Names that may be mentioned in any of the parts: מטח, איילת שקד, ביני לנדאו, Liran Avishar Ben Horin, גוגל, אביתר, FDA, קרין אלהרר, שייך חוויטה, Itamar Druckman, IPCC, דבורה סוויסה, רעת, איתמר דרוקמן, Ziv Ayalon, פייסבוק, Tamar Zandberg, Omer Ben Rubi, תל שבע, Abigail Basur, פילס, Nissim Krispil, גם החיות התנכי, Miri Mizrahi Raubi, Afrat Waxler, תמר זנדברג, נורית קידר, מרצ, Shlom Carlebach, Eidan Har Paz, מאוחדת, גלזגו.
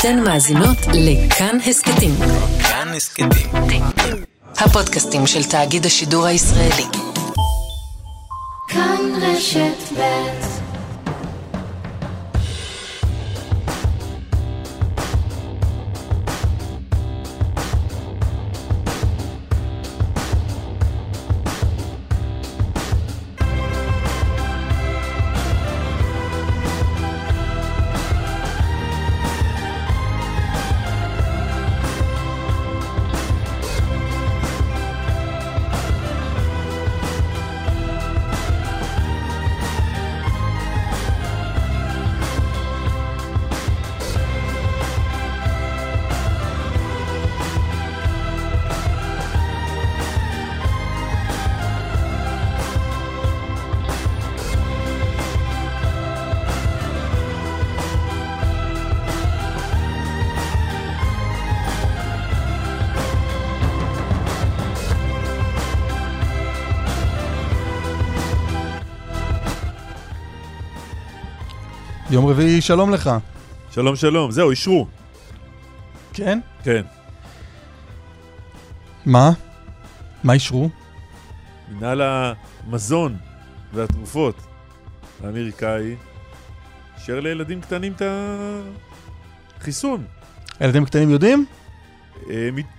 אתן מאזינות לכאן הסקטים. כאן הסקטים. הפודקאסטים של תאגיד השידור הישראלי. כאן רשת ב'. יום רביעי, שלום לך. שלום, שלום. זהו, אישרו. כן? כן. מה? מה אישרו? מנהל המזון והתרופות האמריקאי אישר לילדים קטנים את החיסון. הילדים קטנים יודעים?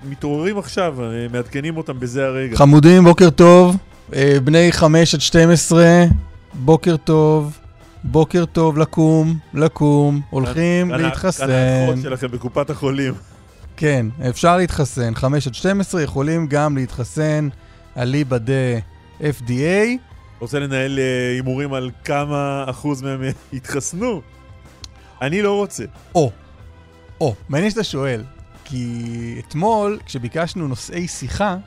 מתעוררים עכשיו, מעדכנים אותם בזה הרגע. חמודים, בוקר טוב. בני 5-12, בוקר טוב. בוקר טוב, לקום, הולכים להתחסן. הנחות שלכם בקופת החולים. כן, אפשר להתחסן. 5-12 יכולים גם להתחסן, עלי בדי FDA. רוצה לנהל אימורים על כמה אחוז מהם התחסנו? אני לא רוצה. מעניין שאתה שואל, כי אתמול, כשביקשנו נושאי שיחה,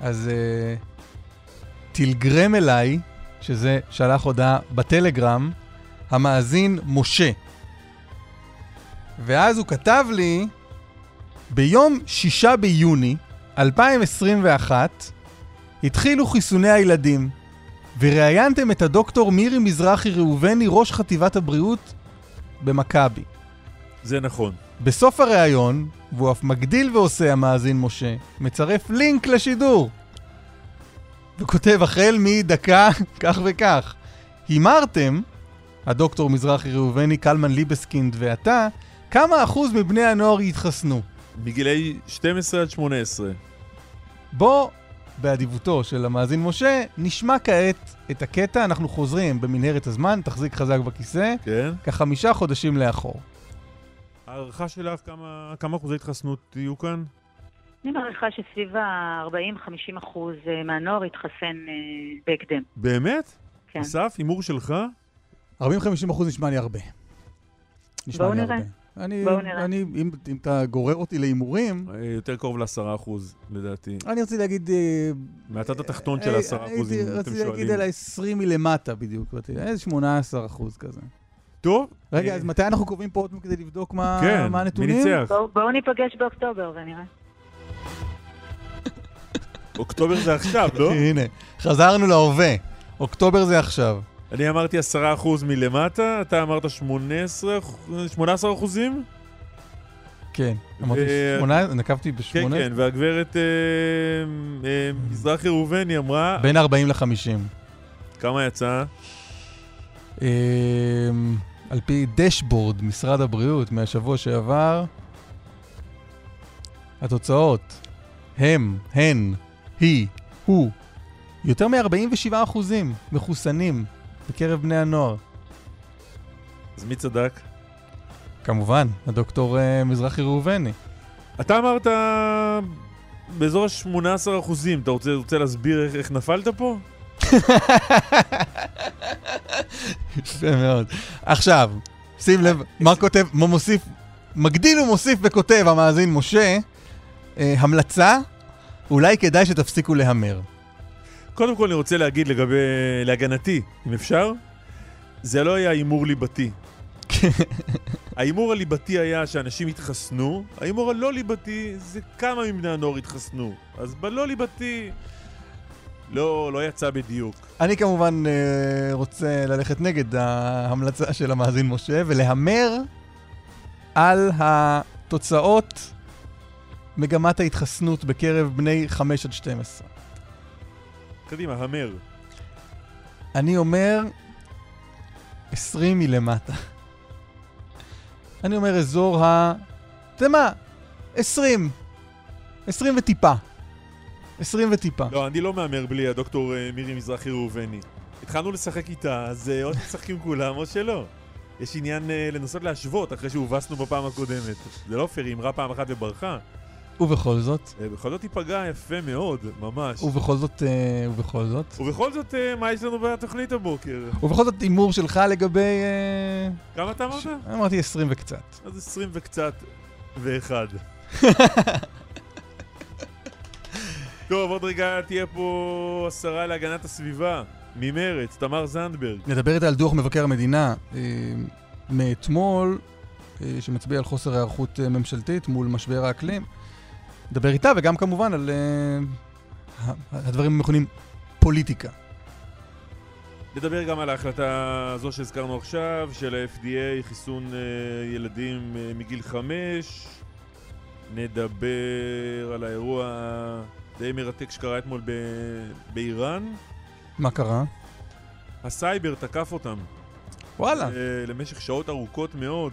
אז תלגרם אליי, שזה שלח הודעה בטלגרם, המאזין משה. ואז הוא כתב לי, ביום 6 ביוני 2021, התחילו חיסוני הילדים, וראיינתם את הדוקטור מירי מזרחי ראובני, ראש חטיבת הבריאות במכבי. זה נכון. בסוף הראיון, והוא אף מגדיל ועושה המאזין משה, מצרף לינק לשידור. וכותב, החל מדקה, כך וכך. הימרתם, הדוקטור מזרחי ראובני, קלמן ליבסקינד ואתה, כמה אחוז מבני הנוער יתחסנו? בגילי 12-18. בוא, באדיבותו של המאזין משה, נשמע כעת את הקטע, אנחנו חוזרים במנהרת הזמן, תחזיק חזק בכיסא, כן. כ5 חודשים לאחור. הערכה שלך, כמה אחוזי התחסנות יהיו כאן? אני מעריכה שסביב ה-40-50% מהנוער יתחסן בהקדם. באמת? כן. אסף, הימור שלך? 40-50% נשמע לי הרבה. בואו נראה. אם אתה גורר אותי להימורים... יותר קרוב ל10%, לדעתי. אני רציתי להגיד... מעטת התחתון של 10%, אם אתם שואלים. רציתי להגיד על 20 מלמטה בדיוק. איזה 18% כזה. טוב. רגע, אז מתי אנחנו קובעים פה עוד כדי לבדוק מה הנתונים? כן, מי ניצח? בואו ניפגש באוקטובר ונראה. אוקטובר זה עכשיו, לא? הנה, חזרנו להווה. אוקטובר זה עכשיו. אני אמרתי 10% מלמטה, אתה אמרת 18%? כן, אמרתי 18, נקבתי ב-18. כן, כן, והגברת מזרחי ראובני אמרה... בין 40-50. כמה יצא? על פי דשבורד, משרד הבריאות, מהשבוע שעבר, התוצאות הן יותר מ-47% מחוסנים בקרב בני הנוער. אז מי צדק? כמובן, הדוקטור מזרחי ראובני. אתה אמרת באזור 18%, אתה רוצה להסביר איך נפלת פה? יפה מאוד. עכשיו, שים לב, מה כותב, מה מוסיף, מגדיל ומוסיף וכותב המאזין משה, המלצה, אולי כדאי שתפסיקו להמר. קודם כל אני רוצה להגיד לגבי להגנתי, אם אפשר, זה לא היה אימור ליבתי. האימור הליבתי היה שאנשים התחסנו, האימור הלא ליבתי זה כמה מבני הנוער התחסנו. אז בלא ליבתי לא יצא בדיוק. אני כמובן רוצה ללכת נגד ההמלצה של המאזין משה ולהמר על התוצאות מגמת ההתחסנות בקרב בני 5 עד 12. קדימה, המר. אני אומר 20 מלמטה. אני אומר אזור ה... זה מה? 20. 20 וטיפה. 20 וטיפה. לא, אני לא מאמר בלי הדוקטור מירי מזרחי ראובני. התחלנו לשחק איתה, אז עוד משחקים כולם או שלא. יש עניין לנסות להשוות אחרי שהובסנו בפעם הקודמת. זה לא פייר, אמרה פעם אחת וברכה. ובכל זאת? בכל זאת היא פגעה יפה מאוד, ממש. ובכל זאת? ובכל זאת, מה יש לנו בתוכנית הבוקר? ובכל זאת, אימור שלך לגבי... כמה אתה אמרת? אמרתי 20 וקצת. אז 20 וקצת ואחד. טוב, עוד רגע תהיה פה השרה להגנת הסביבה ממרץ, תמר זנדברג. נדברת על דוח מבקר המדינה מאתמול, שמצביע על חוסר הערכות ממשלתית מול משבר האקלים. נדבר איתה, וגם כמובן על הדברים המכונים פוליטיקה. נדבר גם על ההחלטה הזו שהזכרנו עכשיו, של ה-FDA, חיסון ילדים מגיל 5. נדבר על האירוע די מרתק שקרה אתמול באיראן. מה קרה? הסייבר תקף אותם. וואלה. למשך שעות ארוכות מאוד.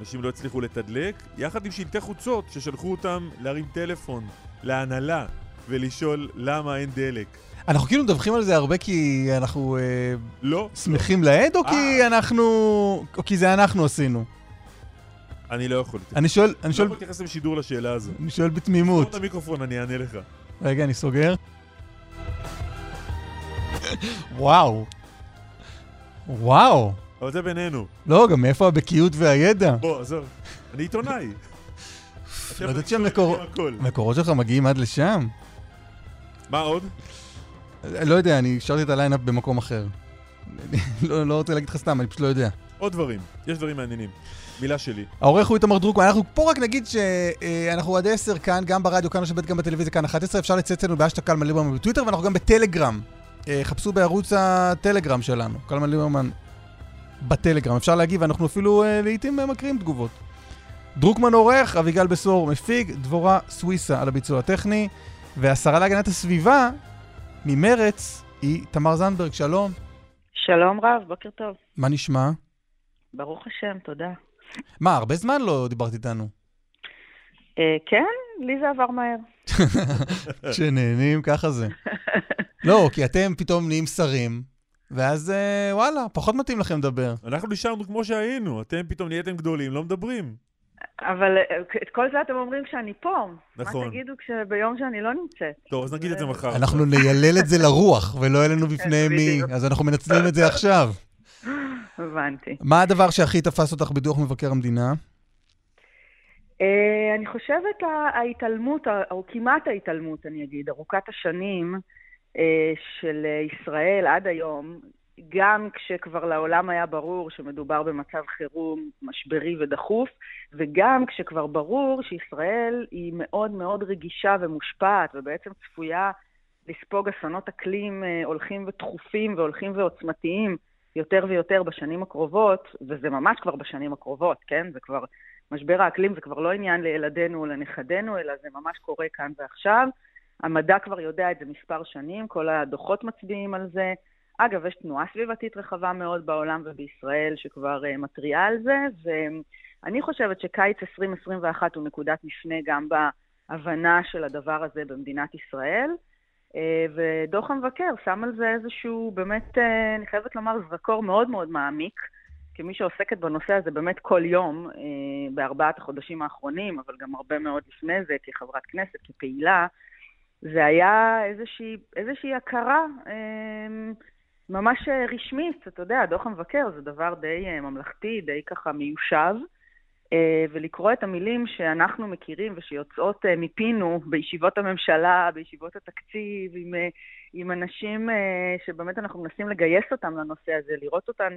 אנשים לא הצליחו לתדלק, יחד עם שלטי חוצות ששלחו אותם להרים טלפון, להנהלה, ולשאול למה אין דלק. אנחנו כאילו מדווחים על זה הרבה כי אנחנו שמחים לעד, או כי אנחנו... או כי זה אנחנו עשינו? אני לא יכול. אני לא יכול להתייחס לשידור לשאלה הזו. אני שואל בתמימות. תסגור את המיקרופון, אני אענה לך. רגע, אני סוגר. וואו. אבל זה בינינו. לא, גם מאיפה הבקיאות והידע? בוא, עזוב. אני עיתונאי. לא יודעת שהמקורות שלך מגיעים עד לשם? מה עוד? לא יודע, אני השארתי את הליינאפ במקום אחר. לא רוצה להגיד לך סתם, אני פשוט לא יודע. עוד דברים. יש דברים מעניינים. מילה שלי. העורך הוא איתמר דרוקמן. אנחנו פה רק נגיד שאנחנו עד 10 כאן, גם ברדיו, כאן נושבת, גם בטלוויזיה, כאן 11. אפשר לצאת לנו באשטג קלמן ליברמן בטוויטר, ואנחנו גם בטלגרם. חפשו בערוץ הטלגרם שלנו, קלמן ליברמן. בטלגרם, אפשר להגיב, ואנחנו אפילו לעיתים מקרים תגובות. דרוקמן עורך, אביגל בסור מפיג, דבורה סוויסה על הביצוע הטכני, והשרה להגנת הסביבה ממרץ היא תמר זנדברג. שלום. שלום רב, בוקר טוב. מה נשמע? ברוך השם, תודה. מה, הרבה זמן לא דיברת איתנו? כן, לי זה עבר מהר. כשנהנים, ככה זה. לא, כי אתם פתאום נהיים שרים, ואז וואלה, פחות מתאים לכם לדבר. אנחנו נשארנו כמו שהיינו, אתם פתאום נהייתם גדולים, לא מדברים. אבל את כל זה אתם אומרים כשאני פה. נכון. מה תגידו ביום שאני לא נמצאת? טוב, אז נגיד את זה מחר. אנחנו ניילל את זה לרוח, ולא אלינו בפני מי, אז אנחנו מנצלים את זה עכשיו. הבנתי. מה הדבר שהכי תפס אותך בדוח מבקר המדינה? אני חושבת ההתעלמות, או כמעט ההתעלמות, אני אגיד, ארוכת השנים, של ישראל עד היום, גם כשכבר לעולם היה ברור שמדובר במצב חירום משברי ודחוף, וגם כשכבר ברור שישראל היא מאוד מאוד רגישה ומושפעת, ובעצם צפויה לספוג אסונות אקלים הולכים ותחופים והולכים ועוצמתיים יותר ויותר בשנים הקרובות, וזה ממש כבר בשנים הקרובות, כן? זה כבר, משבר האקלים זה כבר לא עניין לילדינו או לנכדינו, אלא זה ממש קורה כאן ועכשיו. המדע כבר יודע את זה מספר שנים, כל הדוחות מצביעים על זה. אגב, יש תנועה סביבתית רחבה מאוד בעולם ובישראל שכבר מטריעה על זה, ואני חושבת שקיץ 2021 הוא נקודת מפנה גם בהבנה של הדבר הזה במדינת ישראל, ודוח המבקר שם על זה איזשהו באמת, אני חייבת לומר, זרקור מאוד מאוד מעמיק, כמי שעוסקת בנושא הזה באמת כל יום, בארבעת החודשים האחרונים, אבל גם הרבה מאוד לפני זה, כחברת כנסת, כפעילה, זה היה איזושהי הכרה ממש רשמית, אתה יודע, דוח המבקר זה דבר די ממלכתי, די ככה מיושב, ולקרוא את המילים שאנחנו מכירים ושיוצאות מפינו בישיבות הממשלה, בישיבות התקציב, עם אנשים שבאמת אנחנו מנסים לגייס אותם לנושא הזה, לראות אותן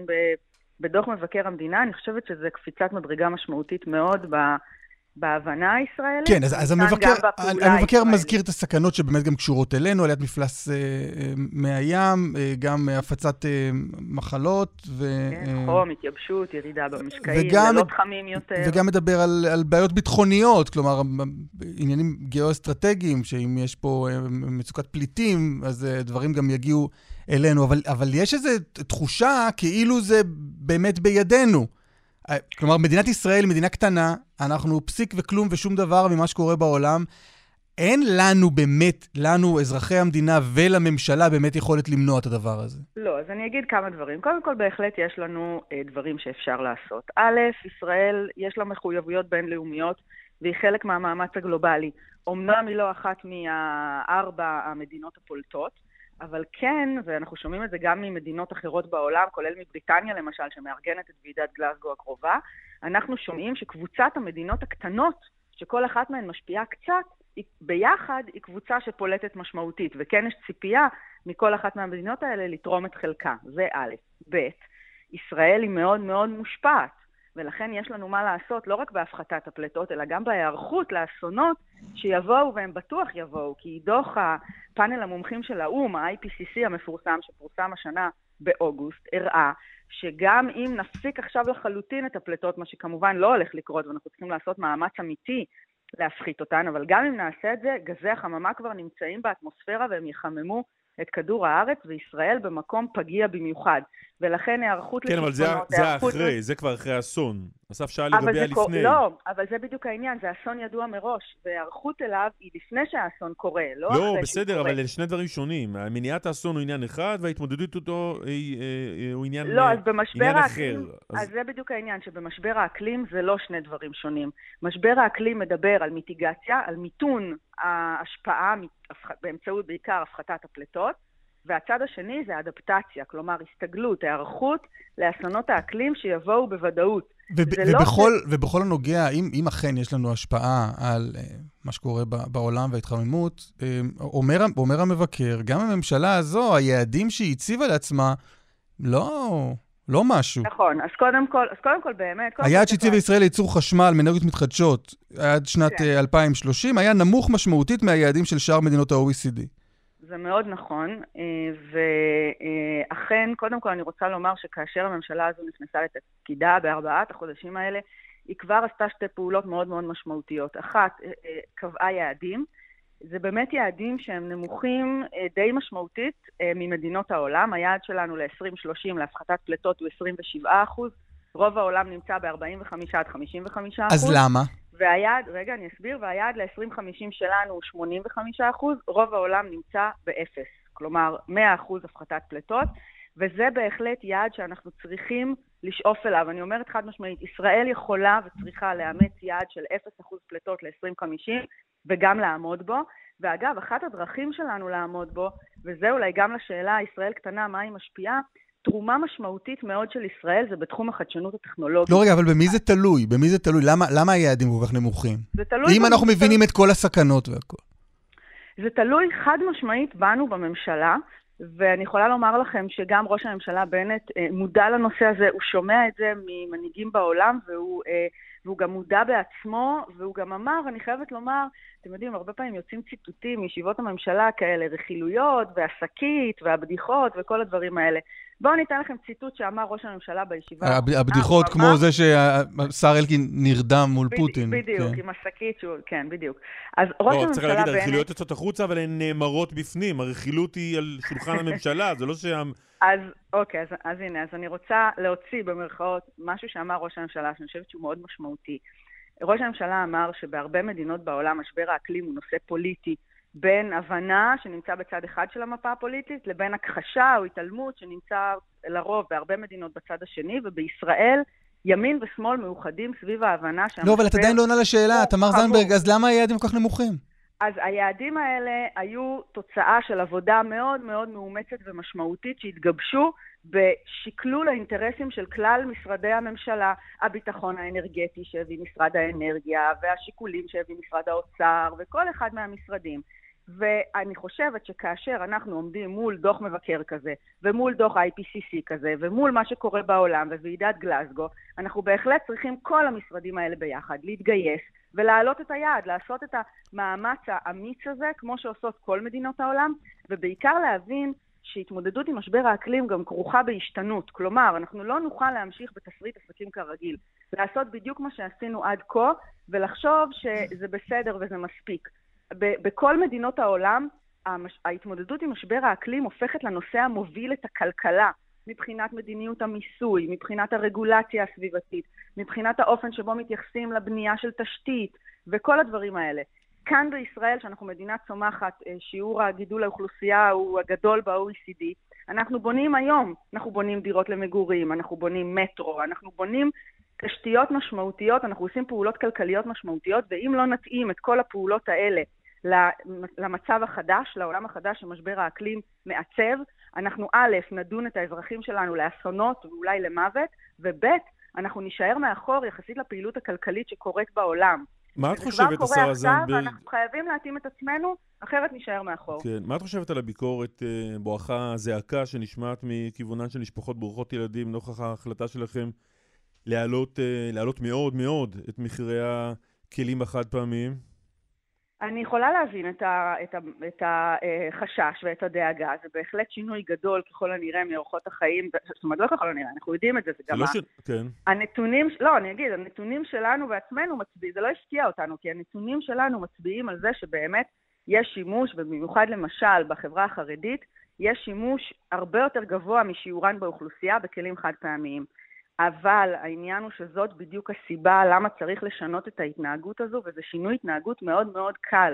בדוח מבקר המדינה, אני חושבת שזה קפיצת מדרגה משמעותית מאוד בהבנה הישראלית. כן, אז המבקר מזכיר את הסכנות שבאמת גם קשורות אלינו, עליית מפלס מהים, גם הפצת מחלות. כן, חום, התייבשות, ירידה במשקעים, לילות חמים יותר. וגם מדבר על בעיות ביטחוניות, כלומר, עניינים גיאו-אסטרטגיים, שאם יש פה מצוקת פליטים, אז דברים גם יגיעו אלינו. אבל יש איזו תחושה כאילו זה באמת בידינו. כלומר, מדינת ישראל, מדינה קטנה, אנחנו פסיק וכלום ושום דבר ממה שקורה בעולם. אין לנו באמת, לנו, אזרחי המדינה ולממשלה, באמת יכולת למנוע את הדבר הזה. לא, אז אני אגיד כמה דברים. קודם כל, בהחלט יש לנו דברים שאפשר לעשות. א', ישראל, יש לה מחויבויות בינלאומיות, והיא חלק מהמאמץ הגלובלי. אומנם היא לא אחת מה4 המדינות הפולטות, אבל כן, ואנחנו שומעים את זה גם ממדינות אחרות בעולם, כולל מבריטניה למשל, שמארגנת את ועידת גלאזגו הקרובה, אנחנו שומעים שקבוצת המדינות הקטנות, שכל אחת מהן משפיעה קצת, ביחד היא קבוצה שפולטת משמעותית, וכן יש ציפייה מכל אחת מהמדינות האלה לתרום את חלקה. זה א', ב', ישראל היא מאוד מאוד מושפעת, ולכן יש לנו מה לעשות לא רק בהפחתת הפלטות, אלא גם בהיערכות לאסונות שיבואו, והם בטוח יבואו, כי דוח הפאנל המומחים של האו"ם, ה-IPCC המפורסם, שפורסם השנה באוגוסט, הראה שגם אם נפסיק עכשיו לחלוטין את הפלטות, מה שכמובן לא הולך לקרות, ואנחנו צריכים לעשות מאמץ אמיתי להפחית אותן, אבל גם אם נעשה את זה, גזי החממה כבר נמצאים באטמוספירה, והם יחממו את כדור הארץ, וישראל במקום פגיע במיוחד. ולכן היערכות כן, אבל זה אחרי, זה כבר אחרי אסון. אסף שאל לגביה לפני. לא, אבל זה בדיוק העניין, זה אסון ידוע מראש, והערכות אליו היא לפני שהאסון קורה, לא אחרי שקורה. לא, בסדר, אבל אלה שני דברים שונים. מניעת האסון הוא עניין אחד, וההתמודדות אותו הוא עניין אחר. לא, אז במשבר האקלים, אז זה בדיוק העניין, שבמשבר האקלים זה לא שני דברים שונים. משבר האקלים מדבר על מיטיגציה, על מיתון ההשפעה באמצעות בעיקר הפחתת הפלטות, והצד השני זה אדפטציה, כלומר הסתגלות, הערכות לאסונות האקלים שיבואו בוודאות. ובכל הנוגע, אם אכן יש לנו השפעה על מה שקורה בעולם וההתחממות, אומר המבקר, גם הממשלה הזו, היעדים שהיא הציבה לעצמה, לא משהו. נכון, אז קודם כל באמת... היעד שהציבה ישראל לייצור חשמל מאנרגיות מתחדשות עד שנת 2030 היה נמוך משמעותית מהיעדים של שאר מדינות ה-OECD. זה מאוד נכון, ואכן, קודם כל אני רוצה לומר שכאשר הממשלה הזו נכנסה לתפקידה בארבעת החודשים האלה, היא כבר עשתה שתי פעולות מאוד מאוד משמעותיות. אחת, קבעה יעדים, זה באמת יעדים שהם נמוכים די משמעותית ממדינות העולם, היעד שלנו ל-2030 להפחתת פלטות הוא 27%, רוב העולם נמצא ב-45-55%. אז למה? והיעד, רגע אני אסביר, והיעד ל-2050 שלנו הוא 85%, רוב העולם נמצא באפס, כלומר 100% הפחתת פלטות, וזה בהחלט יעד שאנחנו צריכים לשאוף אליו. אני אומרת חד משמעית, ישראל יכולה וצריכה לאמץ יעד של 0% פלטות ל-2050 וגם לעמוד בו, ואגב, אחת הדרכים שלנו לעמוד בו, וזה אולי גם לשאלה, ישראל קטנה, מה היא משפיעה, תרומה משמעותית מאוד של ישראל זה בתחום החדשנות הטכנולוגית. לא רגע, אבל במי זה תלוי? במי זה תלוי? למה היעדים כל כך נמוכים? זה תלוי. אם אנחנו מבינים את כל הסכנות והכל. זה תלוי חד משמעית בנו בממשלה, ואני יכולה לומר לכם שגם ראש הממשלה בנט מודע לנושא הזה, הוא שומע את זה ממנהיגים בעולם, והוא גם מודע בעצמו, והוא גם אמר, אני חייבת לומר, אתם יודעים, הרבה פעמים יוצאים ציטוטים מישיבות הממשלה כאלה, רכילויות והעסקית והבדיחות וכל הדברים האלה. בואו ניתן לכם ציטוט שאמר ראש הממשלה בישיבה. הבדיחות כמו זה שהשר אלקין נרדם מול פוטין. בדיוק, עם השקית, כן, בדיוק. אז ראש הממשלה... צריך להגיד, הרכילויות יוצאות החוצה, אבל הן נאמרות בפנים. הרכילות היא על שולחן הממשלה, זה לא שם... אז אוקיי, אז הנה, אז אני רוצה להוציא במרכאות משהו שאמר ראש הממשלה, שאני חושבת שהוא מאוד משמעותי. ראש הממשלה אמר שבהרבה מדינות בעולם משבר האקלים הוא נושא פוליטי, בין הבנה שנמצא בצד אחד של המפה הפוליטית, לבין הכחשה או התעלמות שנמצא לרוב בהרבה מדינות בצד השני, ובישראל ימין ושמאל מאוחדים סביב ההבנה שהמשבר... לא, אבל את עדיין לא עונה לשאלה, תמר זנדברג, אז למה היעדים כל כך נמוכים? אז היעדים האלה היו תוצאה של עבודה מאוד מאוד מאומצת ומשמעותית שהתגבשו בשקלול האינטרסים של כלל משרדי הממשלה, הביטחון האנרגטי שהביא משרד האנרגיה, והשיקולים שהביא משרד האוצר, וכל אחד מהמשרדים. ואני חושבת שכאשר אנחנו עומדים מול דוח מבקר כזה, ומול דוח IPCC כזה, ומול מה שקורה בעולם, וועידת גלזגו, אנחנו בהחלט צריכים כל המשרדים האלה ביחד להתגייס, ולהעלות את היעד, לעשות את המאמץ האמיץ הזה, כמו שעושות כל מדינות העולם, ובעיקר להבין שהתמודדות עם משבר האקלים גם כרוכה בהשתנות. כלומר, אנחנו לא נוכל להמשיך בתסריט עסקים כרגיל, לעשות בדיוק מה שעשינו עד כה, ולחשוב שזה בסדר וזה מספיק. בכל מדינות העולם, ההתמודדות עם משבר האקלים הופכת לנושא המוביל את הכלכלה, מבחינת מדיניות המיסוי, מבחינת הרגולציה הסביבתית, מבחינת האופן שבו מתייחסים לבנייה של תשתית, וכל הדברים האלה. כאן בישראל, שאנחנו מדינה צומחת, שיעור הגידול האוכלוסייה הוא הגדול ב-OECD, אנחנו בונים היום, אנחנו בונים דירות למגורים, אנחנו בונים מטרו, אנחנו בונים תשתיות משמעותיות, אנחנו עושים פעולות כלכליות משמעותיות, ואם לא נתאים את כל הפעולות האלה למצב החדש, לעולם החדש שמשבר האקלים מעצב, אנחנו א', נדון את האזרחים שלנו לאסונות ואולי למוות, וב', אנחנו נשאר מאחור יחסית לפעילות הכלכלית שקורית בעולם. מה את חושבת, השרה זנדברג? אנחנו חייבים להתאים את עצמנו, אחרת נשאר מאחור. כן, מה את חושבת על הביקורת בואכה זעקה שנשמעת מכיוונן של משפחות ברוכות ילדים, נוכח ההחלטה שלכם להעלות מאוד מאוד את מחירי הכלים החד פעמיים? אני יכולה להבין את החשש ואת הדאגה. זה בהחלט שינוי גדול ככל הנראה מאורחות החיים. זאת אומרת, לא ככל הנראה, אנחנו יודעים את זה, זה גם מה. הנתונים שלנו בעצמנו מצביעים, זה לא השקיע אותנו, כי הנתונים שלנו מצביעים על זה שבאמת יש שימוש, ובמיוחד למשל בחברה החרדית, יש שימוש הרבה יותר גבוה משיעורן באוכלוסייה בכלים חד פעמיים. אבל העניין הוא שזאת בדיוק הסיבה למה צריך לשנות את ההתנהגות הזו, וזה שינוי התנהגות מאוד מאוד קל.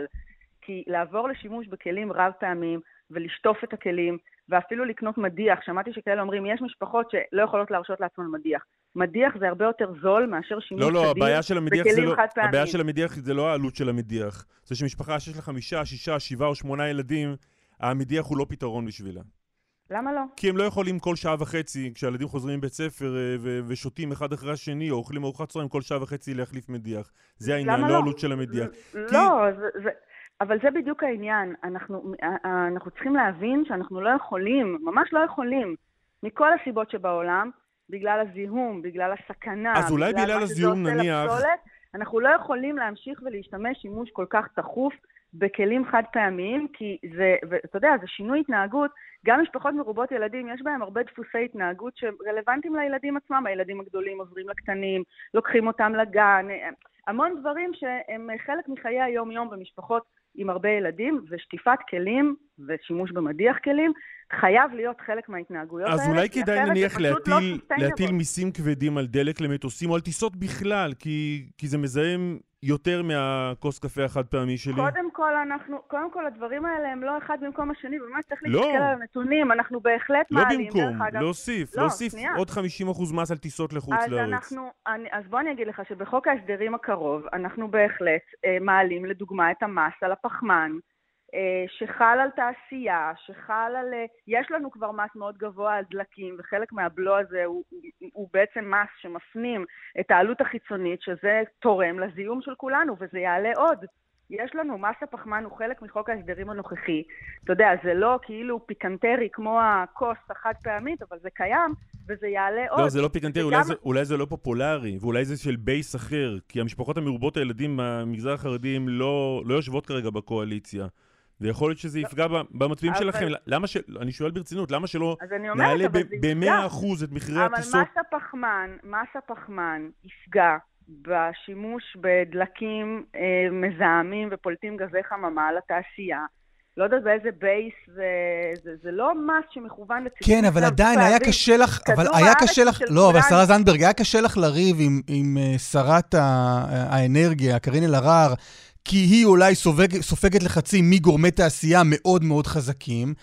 כי לעבור לשימוש בכלים רב פעמים, ולשטוף את הכלים, ואפילו לקנות מדיח. שמעתי שכאלה אומרים, יש משפחות שלא יכולות להרשות לעצמן מדיח. מדיח זה הרבה יותר זול מאשר שימוש לא, לא, הבעיה של המדיח בכלים חד פעמים. הבעיה של המדיח זה לא העלות של המדיח. זה שמשפחה שיש לה 5, 6, 7 או 8 ילדים, המדיח הוא לא פתרון בשבילה. למה לא? כי הם לא יכולים כל שעה וחצי, כשהילדים חוזרים מבית ספר ושותים אחד אחרי השני, או אוכלים ארוחת צהריים כל שעה וחצי להחליף מדיח. זה העניין, לא העלות של המדיח. לא, אבל זה בדיוק העניין. אנחנו צריכים להבין שאנחנו לא יכולים, ממש לא יכולים, מכל הסיבות שבעולם, בגלל הזיהום, בגלל הסכנה, אז אולי בגלל הזיהום נניח, אנחנו לא יכולים להמשיך ולהשתמש שימוש כל כך תחוף, בכלים חד פעמיים, כי זה, ואתה יודע, זה שינוי התנהגות, גם משפחות מרובות ילדים, יש בהם הרבה דפוסי התנהגות שרלוונטיים לילדים עצמם, הילדים הגדולים עוברים לקטנים, לוקחים אותם לגן, המון דברים שהם חלק מחיי היום יום במשפחות עם הרבה ילדים, ושטיפת כלים ושימוש במדיח כלים, חייב להיות חלק מההתנהגויות האלה. אז אולי כדאי נניח להטיל מיסים כבדים על דלק למטוסים, או על טיסות בכלל, כי זה מזהם יותר מהכוס קפה החד פעמי שלי. קודם כל הדברים האלה הם לא אחד במקום השני, ומה צריך להסתכל על הנתונים, אנחנו בהחלט מעלים. לא במקום, להוסיף עוד 50% מס על טיסות לחוץ לארץ. אז בוא אני אגיד לך שבחוק ההסדרים הקרוב, אנחנו בהחלט מעלים לדוגמה את המס על הפחמן, שחל על תעשייה, שחל על... יש לנו כבר מס מאוד גבוה על דלקים, וחלק מהבלו הזה הוא בעצם מס שמפנים את העלות החיצונית, שזה תורם לזיהום של כולנו, וזה יעלה עוד. יש לנו, מס הפחמן הוא חלק מחוק ההסדרים הנוכחי. אתה יודע, זה לא כאילו פיקנטרי כמו הכוס החד פעמית, אבל זה קיים, וזה יעלה עוד. לא, זה לא פיקנטרי, אולי זה לא פופולרי, ואולי זה של בייס אחר, כי המשפחות המרובות הילדים במגזר החרדים לא יושבות כרגע בקואליציה. זה יכול להיות שזה יפגע במצביעים שלכם. אני שואל ברצינות, למה שלא נעלה ב-100% את מחירי הטיסות? אבל מס הפחמן יפגע בשימוש בדלקים מזהמים ופולטים גזי חממה לתעשייה. לא יודעת באיזה בייס, זה לא מס שמכוון לציבור. כן, אבל עדיין היה קשה לך, אבל שרה זנדברג, היה קשה לך לריב עם שרת האנרגיה, קרין אלהרר, כי היא אולי סופגת לחצים מגורמי תעשייה מאוד מאוד חזקים,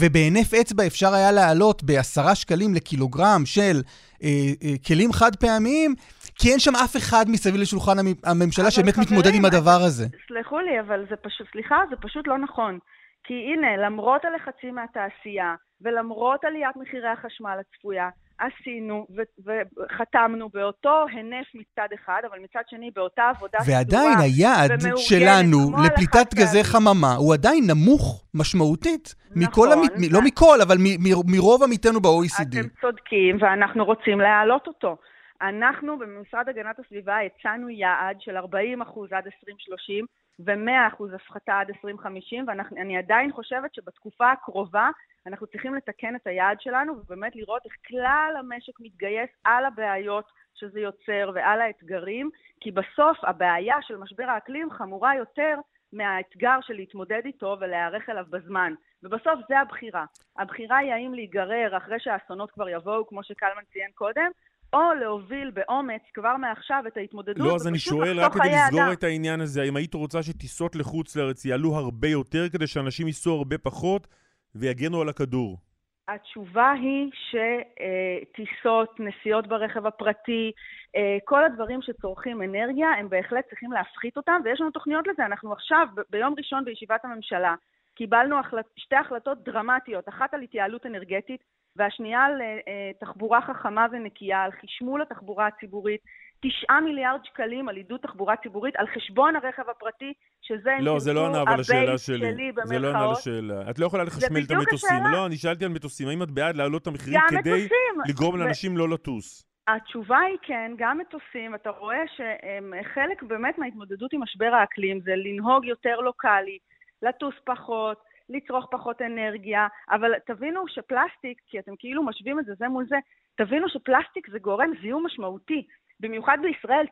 ובהינף אצבע אפשר היה לעלות ב10 שקלים לקילוגרם של כלים חד פעמיים, כי אין שם אף אחד מסביב לשולחן הממשלה שבאמת מתמודד עם הדבר הזה. סלחו לי, אבל זה פשוט לא נכון. כי הנה, למרות הלחצים מהתעשייה, ולמרות עליית מחירי החשמל הצפויה, עשינו וחתמנו באותו הנף מצד אחד, אבל מצד שני באותה עבודה ועדיין היעד שלנו לפליטת גזי חממה הוא עדיין נמוך משמעותית, לא מכל, אבל מרוב עמיתנו ב-OECD. אתם צודקים ואנחנו רוצים להעלות אותו. אנחנו במשרד הגנת הסביבה הצענו יעד של 40% עד 2030 ו-100% הפחתה עד 2050, ואני עדיין חושבת שבתקופה הקרובה אנחנו צריכים לתקן את היעד שלנו, ובאמת לראות איך כלל המשק מתגייס על הבעיות שזה יוצר ועל האתגרים, כי בסוף הבעיה של משבר האקלים חמורה יותר מהאתגר של להתמודד איתו ולהיערך אליו בזמן. ובסוף זה הבחירה. הבחירה היא האם להיגרר אחרי שהאסונות כבר יבואו, כמו שקלמן ציין קודם, או להוביל באומץ כבר מעכשיו את ההתמודדות. לא, אז אני שואל, רק כדי לסגור את העניין הזה, אם היית רוצה שטיסות לחוץ לארץ יעלו הרבה יותר, כדי שאנשים ייסעו הרבה פחות ויגנו על הכדור? התשובה היא שטיסות, נסיעות ברכב הפרטי, כל הדברים שצורכים אנרגיה, הם בהחלט צריכים להפחית אותם, ויש לנו תוכניות לזה. אנחנו עכשיו, ביום ראשון בישיבת הממשלה, קיבלנו שתי החלטות דרמטיות, אחת על התייעלות אנרגטית, והשנייה על תחבורה חכמה ונקייה, על חשמול התחבורה הציבורית, 9 מיליארד שקלים על עידוד תחבורה ציבורית, על חשבון הרכב הפרטי, שזה לא, זה לא ענה על השאלה שלי. זה לא ענה על השאלה. את לא יכולה לחשמל את המטוסים. לא, אני שאלתי על מטוסים. האם את בעד להעלות את המחירים כדי לגרום לאנשים לא לטוס? התשובה היא כן, גם מטוסים. אתה רואה שחלק באמת מההתמודדות עם משבר האקלים זה לנהוג יותר לוקלי, לטוס פחות, לצרוך פחות אנרגיה, אבל תבינו שפלסטיק, כי אתם כאילו משווים את זה זה מול זה, תבינו שפלסטיק זה גורם זיהום משמעותי. במיוחד בישראל,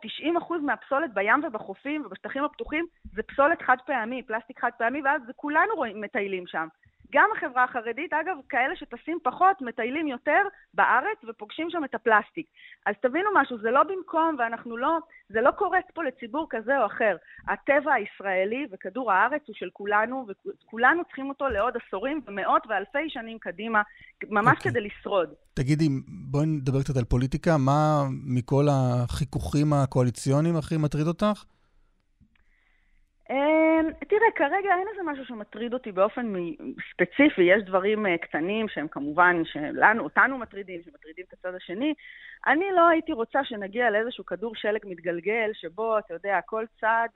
90% מהפסולת בים ובחופים ובשטחים הפתוחים זה פסולת חד פעמי, פלסטיק חד פעמי, ואז זה כולנו רואים, מטיילים שם. גם החברה החרדית, אגב, כאלה שטסים פחות, מטיילים יותר בארץ ופוגשים שם את הפלסטיק. אז תבינו משהו, זה לא במקום, ואנחנו לא, זה לא קורץ פה לציבור כזה או אחר. הטבע הישראלי וכדור הארץ הוא של כולנו, וכולנו צריכים אותו לעוד עשורים ומאות ואלפי שנים קדימה, ממש כדי לשרוד. תגידי, בואי נדבר קצת על פוליטיקה. מה מכל החיכוכים הקואליציוניים הכי מטריד אותך? תראה, כרגע אין איזה משהו שמטריד אותי באופן ספציפי, יש דברים קטנים שהם כמובן שלנו, אותנו מטרידים, שמטרידים את הצד השני. אני לא הייתי רוצה שנגיע לאיזשהו כדור שלג מתגלגל, שבו, אתה יודע, כל צד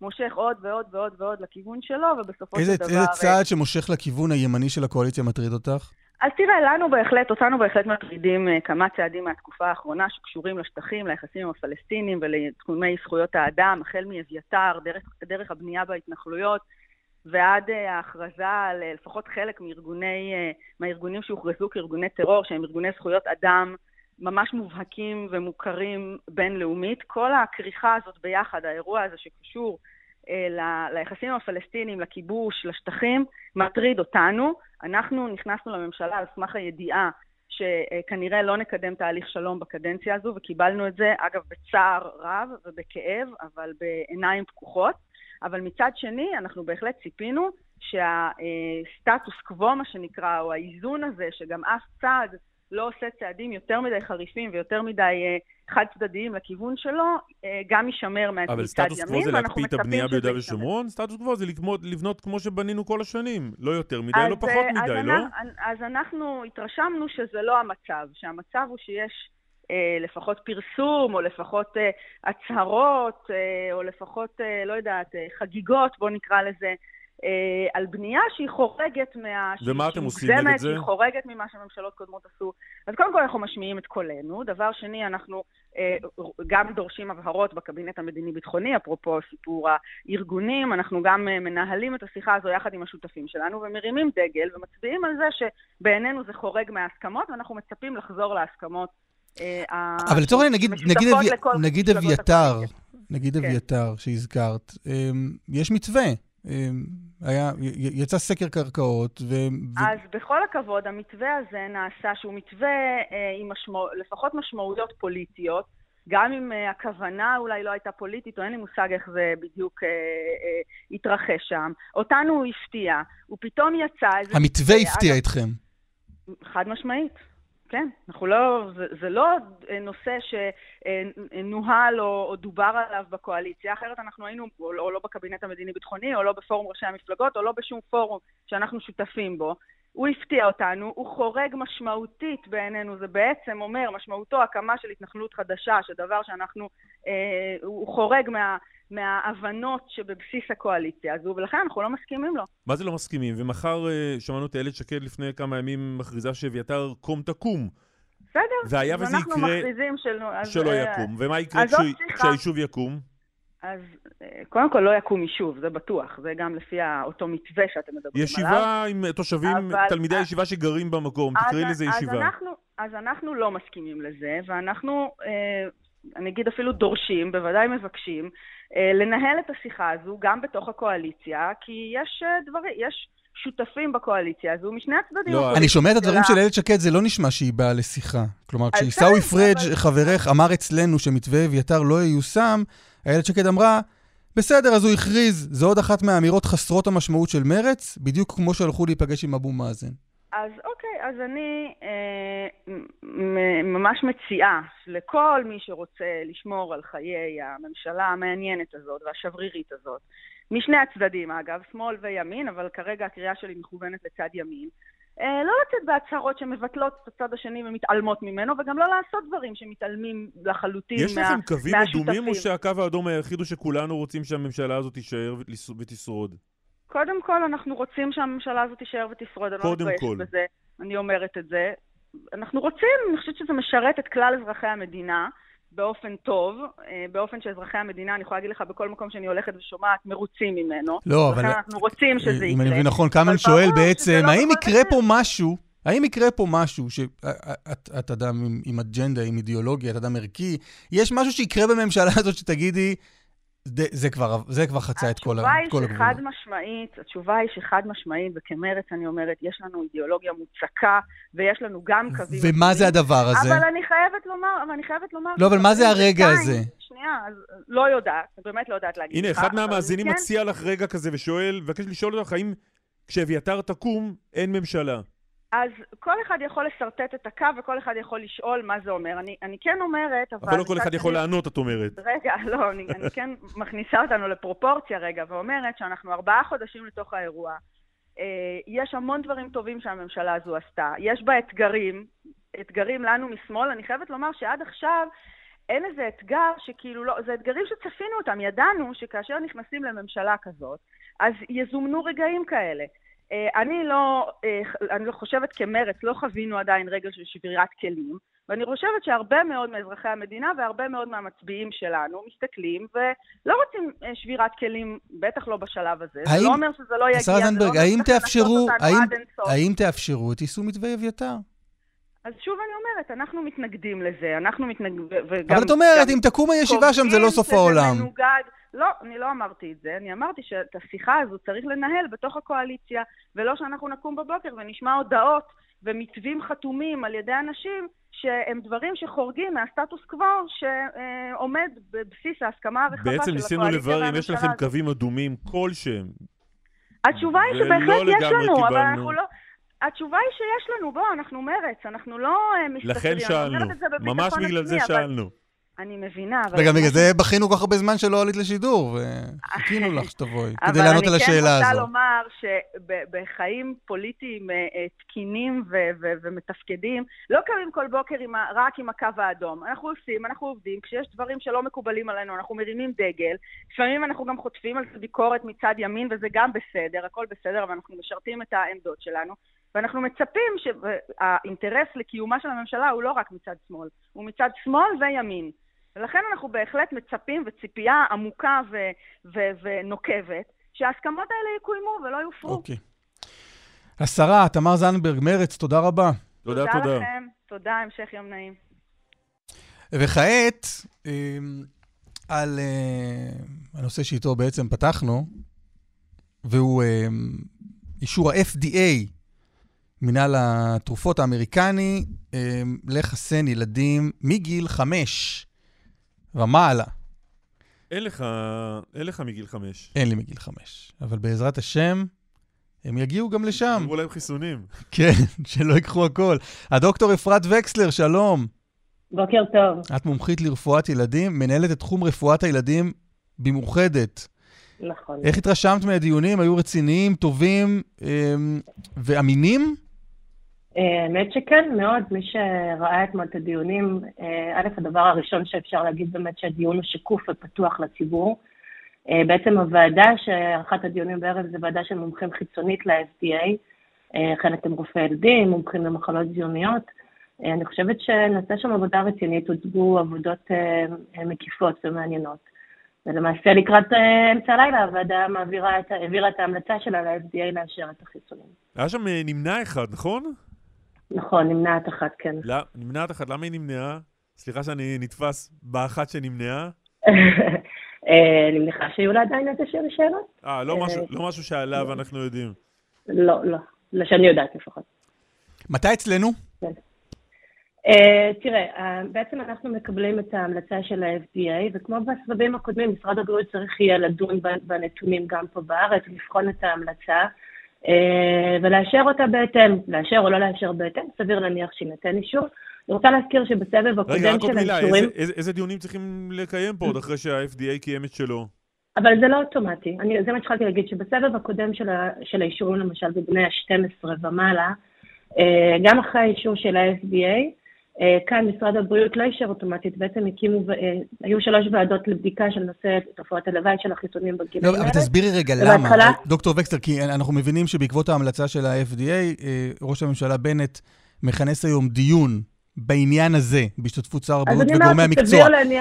מושך עוד ועוד ועוד ועוד לכיוון שלו, ובסופו של דבר... איזה צד שמושך לכיוון הימני של הקואליציה מטריד אותך? אז תראה, אותנו בהחלט מטרידים כמה צעדים מהתקופה האחרונה שקשורים לשטחים, ליחסים עם הפלסטינים ולתחומי זכויות האדם, החל מאביתר, דרך הבנייה בהתנחלויות, ועד ההכרזה על לפחות חלק מהארגונים שהוכרזו כארגוני טרור, שהם ארגוני זכויות אדם ממש מובהקים ומוכרים בינלאומית. כל הכריכה הזאת ביחד, האירוע הזה שקשור ליחסים הפלסטינים, לכיבוש, לשטחים, מטריד אותנו. אנחנו נכנסנו לממשלה על סמך הידיעה שכנראה לא נקדם תהליך שלום בקדנציה הזו, וקיבלנו את זה, אגב, בצער רב ובכאב, אבל בעיניים פקוחות. אבל מצד שני, אנחנו בהחלט ציפינו שהסטטוס קוו, מה שנקרא, או האיזון הזה, שגם אף צד לא עושה צעדים יותר מדי חריפים ויותר מדי חד צדדיים לכיוון שלו, גם יישמר מהצד ימין. אבל סטטוס קוו זה להקפיא את הבנייה ביהודה ושומרון? סטטוס קוו זה לבנות כמו שבנינו כל השנים, לא יותר מדי, לא פחות מדי, לא? אז אנחנו התרשמנו שזה לא המצב, שהמצב הוא שיש לפחות פרסום, או לפחות הצהרות, או לפחות, לא יודעת, חגיגות, בוא נקרא לזה, על בנייה שהיא חורגת ומה אתם עושים נגד זה? היא חורגת ממה שהממשלות קודמות עשו. אז קודם כל אנחנו משמיעים את קולנו. דבר שני, אנחנו גם דורשים הבהרות בקבינט המדיני-ביטחוני, אפרופו סיפור הארגונים, אנחנו גם מנהלים את השיחה הזו יחד עם השותפים שלנו, ומרימים דגל ומצביעים על זה שבעינינו זה חורג מההסכמות, ואנחנו מצפים לחזור להסכמות. אבל לצורך נגיד אביתר, שהזכרת, יש מתווה. יצא סקר קרקעות אז בכל הכבוד המתווה הזה נעשה שהוא מתווה עם לפחות משמעויות פוליטיות, גם אם הכוונה אולי לא הייתה פוליטית, או אין לי מושג איך זה בדיוק התרחש שם. אותנו הוא הפתיע, הוא פתאום יצא המתווה הפתיע אתכם חד משמעית. כן, אנחנו לא, זה לא נושא שנוהל או דובר עליו בקואליציה, אחרת אנחנו היינו או לא בקבינט המדיני-ביטחוני, או לא בפורום ראשי המפלגות, או לא בשום פורום שאנחנו שותפים בו. הוא הפתיע אותנו, הוא חורג משמעותית בעינינו, זה בעצם אומר, משמעותו הקמה של התנחלות חדשה, שדבר שאנחנו, הוא חורג מההבנות שבבסיס הקואליציה הזו, ולכן אנחנו לא מסכימים לו. מה זה לא מסכימים? ומחר שמענו את איילת שקד לפני כמה ימים מכריזה שאביתר קום תקום. בסדר, והיה וזה יקרה שלא יקום. ומה יקרה כשהיישוב יקום? אז קודם כל לא יקום יישוב, זה בטוח, זה גם לפי אותו מתווה שאתם מדברים ישיבה עליו. ישיבה עם תושבים, תלמידי הישיבה שגרים במקום, תקראי לזה ישיבה. אז אנחנו לא מסכימים לזה, ואנחנו, אני אגיד אפילו דורשים, בוודאי מבקשים, לנהל את השיחה הזו גם בתוך הקואליציה, כי יש דברים, יש שותפים בקואליציה הזו משני הצדדים. אני שומע את הדברים של איילת שקד, זה לא נשמע שהיא באה לשיחה. כלומר, כשעיסאווי פריג' חברך אמר אצלנו שמתווה אביתר לא ייושם, איילת שקד אמרה, בסדר, אז הוא הכריז, זו עוד אחת מהאמירות חסרות המשמעות של מרץ, בדיוק כמו שהלכו להיפגש עם אבו מאזן. אז אוקיי, אז אני ממש מציעה לכל מי שרוצה לשמור על חיי הממשלה המעניינת הזאת והשברירית הזאת, משני הצדדים אגב, שמאל וימין, אבל כרגע הקריאה שלי מכוונת לצד ימין, לא לצאת בהצהרות שמבטלות את הצד השני ומתעלמות ממנו, וגם לא לעשות דברים שמתעלמים לחלוטין מהשותפים. יש לכם קווים אדומים או שהקו האדום היחיד הוא שכולנו רוצים שהממשלה הזאת תישאר ותשרוד? קודם כל אנחנו רוצים שהממשלה הזאת תישאר ותשרוד. קודם כל. אני אומרת את זה. אנחנו רוצים, אני חושבת שזה משרת את כלל אזרחי המדינה באופן טוב, באופן שאזרחי המדינה, אני יכולה להגיד לך, בכל מקום שאני הולכת ושומעת, מרוצים ממנו. לא, אבל אנחנו רוצים שזה יקרה. אם אני מבין נכון, קלמן שואל בעצם, האם יקרה פה משהו, האם יקרה פה משהו, שאת אדם עם אג'נדה, עם אידיאולוגיה, את אדם ערכי, יש משהו שיקרה בממשלה הזאת שתגידי, זה כבר חצה את כל הגבולות. התשובה היא שחד משמעית, וכמרץ אני אומרת, יש לנו אידיאולוגיה מוצקה, ויש לנו גם קווים. ומה זה הדבר הזה? אבל אני חייבת לומר, לא, אבל מה זה הרגע הזה? שנייה, לא יודעת, באמת לא יודעת להגיד. הנה, אחד מהמאזינים מציע לך רגע כזה ושואל, ובקש לשאול אותך, האם כשאביתר תקום, אין ממשלה? אז כל אחד יכול לסרטט את הקו, וכל אחד יכול לשאול מה זה אומר. אני כן אומרת, אבל לא כל אחד יכול לענות, את אומרת. רגע, לא, אני כן מכניסה אותנו לפרופורציה רגע, ואומרת שאנחנו 4 חודשים לתוך האירוע. יש המון דברים טובים שהממשלה הזו עשתה. יש בה אתגרים לנו משמאל. אני חייבת לומר שעד עכשיו אין איזה אתגר שכאילו לא, זה אתגרים שצפינו אותם. ידענו שכאשר נכנסים לממשלה כזאת, אז יזומנו רגעים כאלה. אני לא חושבת כמרץ, לא חווינו עדיין רגל של שבירת כלים, ואני חושבת שהרבה מאוד מאזרחי המדינה והרבה מאוד מהמצביעים שלנו מסתכלים ולא רוצים שבירת כלים, בטח לא בשלב הזה. זה לא אומר שזה לא יגיע. תמר זנדברג, האם תאפשרו את יישום מתווה אביתר? אז שוב אני אומרת, אנחנו מתנגדים לזה, אבל את אומרת, אם תקום הישיבה שם זה לא סוף העולם. לא, אני לא אמרתי את זה, אני אמרתי שאת השיחה הזו צריך לנהל בתוך הקואליציה, ולא שאנחנו נקום בבוקר ונשמע הודעות ומתווים חתומים על ידי אנשים שהם דברים שחורגים מהסטטוס קוו שעומד בבסיס ההסכמה הרחבה של הקואליציה. בעצם ניסינו לברר אם יש לכם קווים אדומים כלשהם. התשובה היא שבהחלט יש לנו, אבל אנחנו לא... התשובה היא שיש לנו, בוא, אנחנו מרץ, אנחנו לא מסתכלים. לכן שאלנו, ממש בגלל זה שאלנו. אני מבינה, אבל... רגע, זה בכינו כך הרבה זמן שלא עלית לשידור, וחיכינו לך שתבואי, כדי לענות על השאלה הזו. אבל אני כן רוצה לומר שבחיים פוליטיים תקינים ומתפקדים, לא קמים כל בוקר רק עם הקו האדום. אנחנו עובדים, כשיש דברים שלא מקובלים עלינו, אנחנו מרימים דגל, לפעמים אנחנו גם חוטפים על ביקורת מצד ימין, וזה גם בסדר, הכל בסדר, אבל אנחנו משרתים את העמדות שלנו. ואנחנו מצפים שהאינטרס לקיומה של הממשלה הוא לא רק מצד שמאל, הוא מצד שמאל וימין. ולכן אנחנו בהחלט מצפים וציפייה עמוקה ונוקבת שההסכמות האלה יקוימו ולא יופרו. אוקיי. השרה, תמר זנדברג, מרץ, תודה רבה. תודה לכם. תודה, המשך יום נעים. וכעת, על הנושא שאיתו בעצם פתחנו, והוא אישור ה-FDA, מנהל התרופות האמריקני, לחסן ילדים מגיל 5. ומעלה. אין לך מגיל 5. אין לי מגיל 5. אבל בעזרת השם, הם יגיעו גם לשם. יגיעו להם חיסונים. כן, שלא ייקחו הכל. הדוקטור אפרת וקסלר, שלום. בוקר טוב. את מומחית לרפואת ילדים, מנהלת את תחום רפואת הילדים במאוחדת. נכון. איך התרשמת מהדיונים? היו רציניים, טובים ואמינים? האמת שכן, מאוד, מי שראה אתמול את הדיונים, א', הדבר הראשון שאפשר להגיד באמת שהדיון הוא שקוף ופתוח לציבור. בעצם הוועדה שערכת הדיונים בערב זה ועדה של מומחים חיצונית ל-FDA, חלק הם רופאי ילדים, מומחים למחלות זיוניות. אני חושבת שנעשה שם עבודה רצינית, הוצגו עבודות מקיפות ומעניינות. ולמעשה לקראת אמצע הלילה, הוועדה העבירה את ההמלצה שלה ל-FDA לאשר את החיסונים. היה שם נמנע אחד, נכון? נכון, נמנעת אחת, כן. נמנעת אחת, למה היא נמנעה? סליחה שאני נתפס באחת שנמנעה. אני מניחה שיהיו לה עדיין איזה שאלות. לא משהו שעליו אנחנו יודעים. לא שאני יודעת לפחות. מתי אצלנו? תראה, בעצם אנחנו מקבלים את ההמלצה של ה-FDA, וכמו בסבבים הקודמים, משרד הבריאות צריך יהיה לדון בנתונים גם פה בארץ, לבחון את ההמלצה, ולאשר אותה בהתאם, לאשר או לא לאשר בהתאם, סביר להניח שניתן אישור. אני רוצה להזכיר שבסבב הקודם של האישורים... רגע, רק עוד מילה, איזה דיונים צריכים לקיים פה עוד אחרי שה-FDA קיימת שלו? אבל זה לא אוטומטי. זה מה שחלתי להגיד, שבסבב הקודם של האישורים, למשל בבני ה-12 ומעלה, גם אחרי האישור של ה-FDA, כאן משרד הבריאות לא אישר אוטומטית, בעצם הקימו, היו 3 ועדות לבדיקה של נושא תופעות הלוואי של החיסונים בגילים האלה. לא, אבל תסבירי רגע למה, דוקטור וקסלר, כי אנחנו מבינים שבעקבות ההמלצה של ה-FDA, ראש הממשלה בנט מכנס היום דיון בעניין הזה, בהשתתפות שר הבריאות וגורמי המקצוע.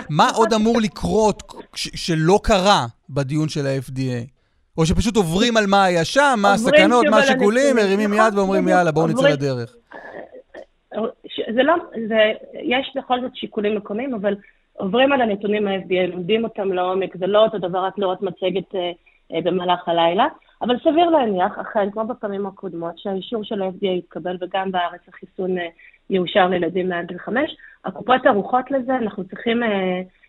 מה עוד אמור לקרות שלא קרה בדיון של ה-FDA? או שפשוט עוברים על מה היה שם, מה הסכנות, מה השיקולים, הרימים יד ואומרים יאללה, בואו נצא לדרך. זה לא, זה, יש בכל זאת שיקולים מקומיים, אבל עוברים על הנתונים ה-FDA, לומדים אותם לעומק, זה לא אותו דבר רק לראות מצגת במהלך הלילה, אבל סביר להניח, אכן, כמו בפעמים הקודמות, שהאישור של ה-FDA יתקבל וגם בארץ החיסון יאושר לילדים מעל גיל 5, הקופות ערוכות לזה, אנחנו צריכים,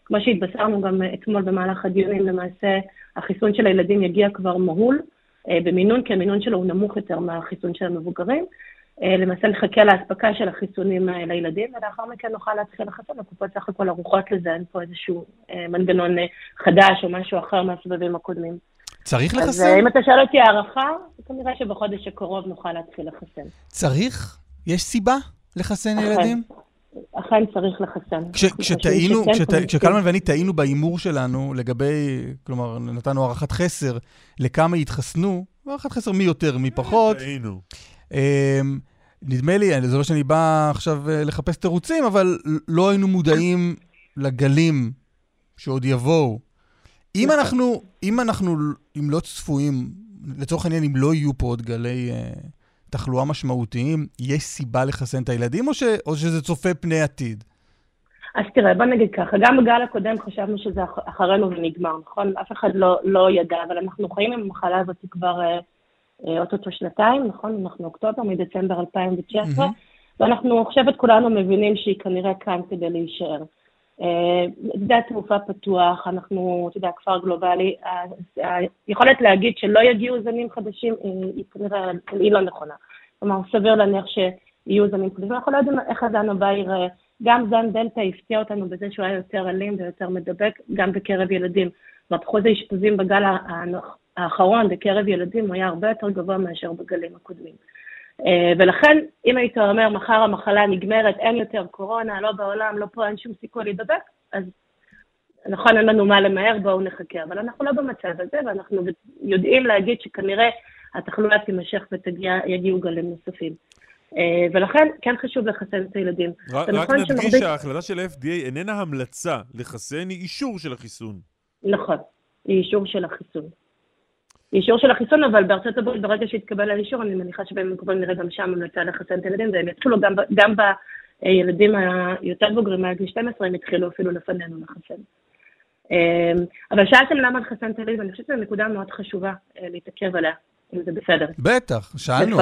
כמו שהתבשרנו גם אתמול במהלך הדיונים, למעשה החיסון של הילדים יגיע כבר מהול במינון, כי המינון שלו הוא נמוך יותר מהחיסון של המבוגרים, למעשה נחכה להספקה של החיסונים לילדים, ולאחר מכן נוכל להתחיל לחסון, הקופות סך הכל ערוכות לזה, אין פה איזשהו מנגנון חדש או משהו אחר מהסבבים הקודמים. צריך לחסן? אז אם אתה שאל אותי הערכה, כנראה שבחודש הקרוב נוכל להתחיל לחסן. צריך? יש סיבה לחסן ילדים? אכן צריך לחסן. כשקלמן ואני טעינו באימור שלנו לגבי, כלומר נתנו הערכת חסר לכמה יתחסנו, הערכת חסר מי יותר, מי פחות. טעינו. נדמה לי, זה לא שאני בא עכשיו לחפש תירוצים, אבל לא היינו מודעים לגלים שעוד יבואו. אם לא צפויים, לצורך העניין, אם לא יהיו פה עוד גלי תחלואה משמעותיים, יש סיבה לחסן את הילדים, או שזה צופה פני עתיד? אז תראה, בוא נגיד ככה, גם בגל הקודם חשבנו שזה אחרינו ונגמר, נכון? אף אחד לא ידע, אבל אנחנו חיים עם המחלה הזאת כבר אוטוטו 2, נכון? אנחנו אוקטובר, מדצמבר 2019, ואנחנו חושבת כולנו מבינים שהיא כנראה כאן כדי להישאר. שדה התעופה פתוח, אנחנו, כפר גלובלי, היכולת להגיד שלא יגיעו זנים חדשים היא כנראה, היא לא נכונה. כלומר, סביר להניח שיהיו זנים חדשים. אנחנו לא יודעים איך הזן הבא יראה. גם זן דלתא הפתיע אותנו בזה שהוא היה יותר אלים ויותר מדבק, גם בקרב ילדים. ואחוז האשפוזים בגל האחרון בקרב ילדים היה הרבה יותר גבוה מאשר בגלים הקודמים. ולכן, אם היית אומר, מחר המחלה נגמרת, אין יותר קורונה, לא בעולם, לא פה, אין שום סיכוי להידבק, אז נכון, אין לנו מה למהר, בואו נחכה. אבל אנחנו לא במצב הזה, ואנחנו יודעים להגיד שכנראה התחלואה תימשך ויגיעו גלים נוספים. ולכן, כן חשוב לחסן את הילדים. רק נדגיש שההחלטה של ה-FDA איננה המלצה לחסן, היא אישור של החיסון. נכון, היא אישור של החיסון. אישור של החיסון, אבל בארצות הברית, ברגע שהתקבל האישור, אני מניחה שבמקובל נראה גם שם המלצה לחסן את הילדים, והם יתחילו גם בילדים היותר בוגרים, מעל 12, הם התחילו אפילו לפנינו לחסן. אבל שאלתם למה לחסן את הילדים, אני חושבת שזו נקודה מאוד חשובה להתעכב עליה, אם זה בסדר. בטח, שאלנו.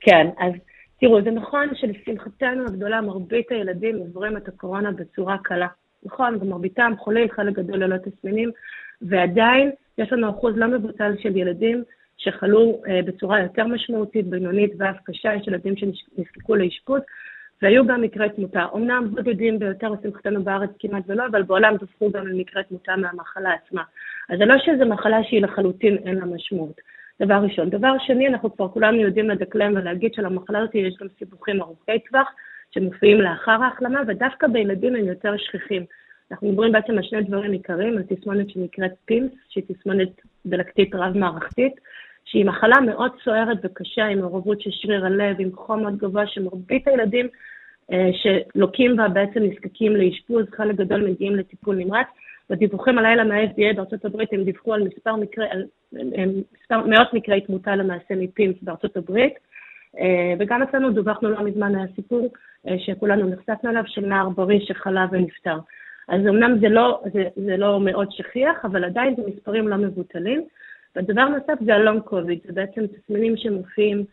כן, אז תראו, זה נכון שלשמחתנו הגדולה, מרבית הילדים עוברים את הקורונה בצורה קלה. נכון, ומרביתם חולים, חלק גדול ללא תסמינים, ועדיין יש לנו אחוז לא מבוטל של ילדים שחלו בצורה יותר משמעותית, בינונית ואף קשה, יש ילדים שנזקקו לאשפוז, והיו גם מקרי תמותה. אמנם בודדים ביותר, לשמחתנו בארץ כמעט ולא, אבל בעולם דווחו גם על מקרי תמותה מהמחלה עצמה. אז זה לא שזו מחלה שהיא לחלוטין אין לה משמעות. דבר ראשון. דבר שני, אנחנו כבר כולנו יודעים לדקלם ולהגיד שלמחלה הזאת יש גם סיבוכים ארוכי טווח שמופיעים לאחר ההחלמה, ודווקא בילדים הם יותר שכיחים. אנחנו מדברים בעצם על שני דברים עיקריים, על תסמונת שנקראת פילס, שהיא תסמונת דלקתית רב-מערכתית, שהיא מחלה מאוד סוערת וקשה, עם מעורבות של שריר הלב, עם חום מאוד גבוה, שמרבית הילדים שלוקים בה בעצם נזקקים לאשפוז, חלק גדול מגיעים לטיפול נמרץ. בדיווחים הלילה מה-FDA בארצות הברית הם דיווחו על מאות מקרי תמותה למעשה מפילס בארצות הברית, וגם אצלנו דווחנו לא מזמן הסיפור שכולנו נחשפנו עליו של נער בריא שחלה ונפטר. אז אמנם זה לא מאוד שכיח, אבל עדיין זה מספרים לא מבוטלים. והדבר נוסף זה הלונג קוביד, זה בעצם תסמינים שמופיעים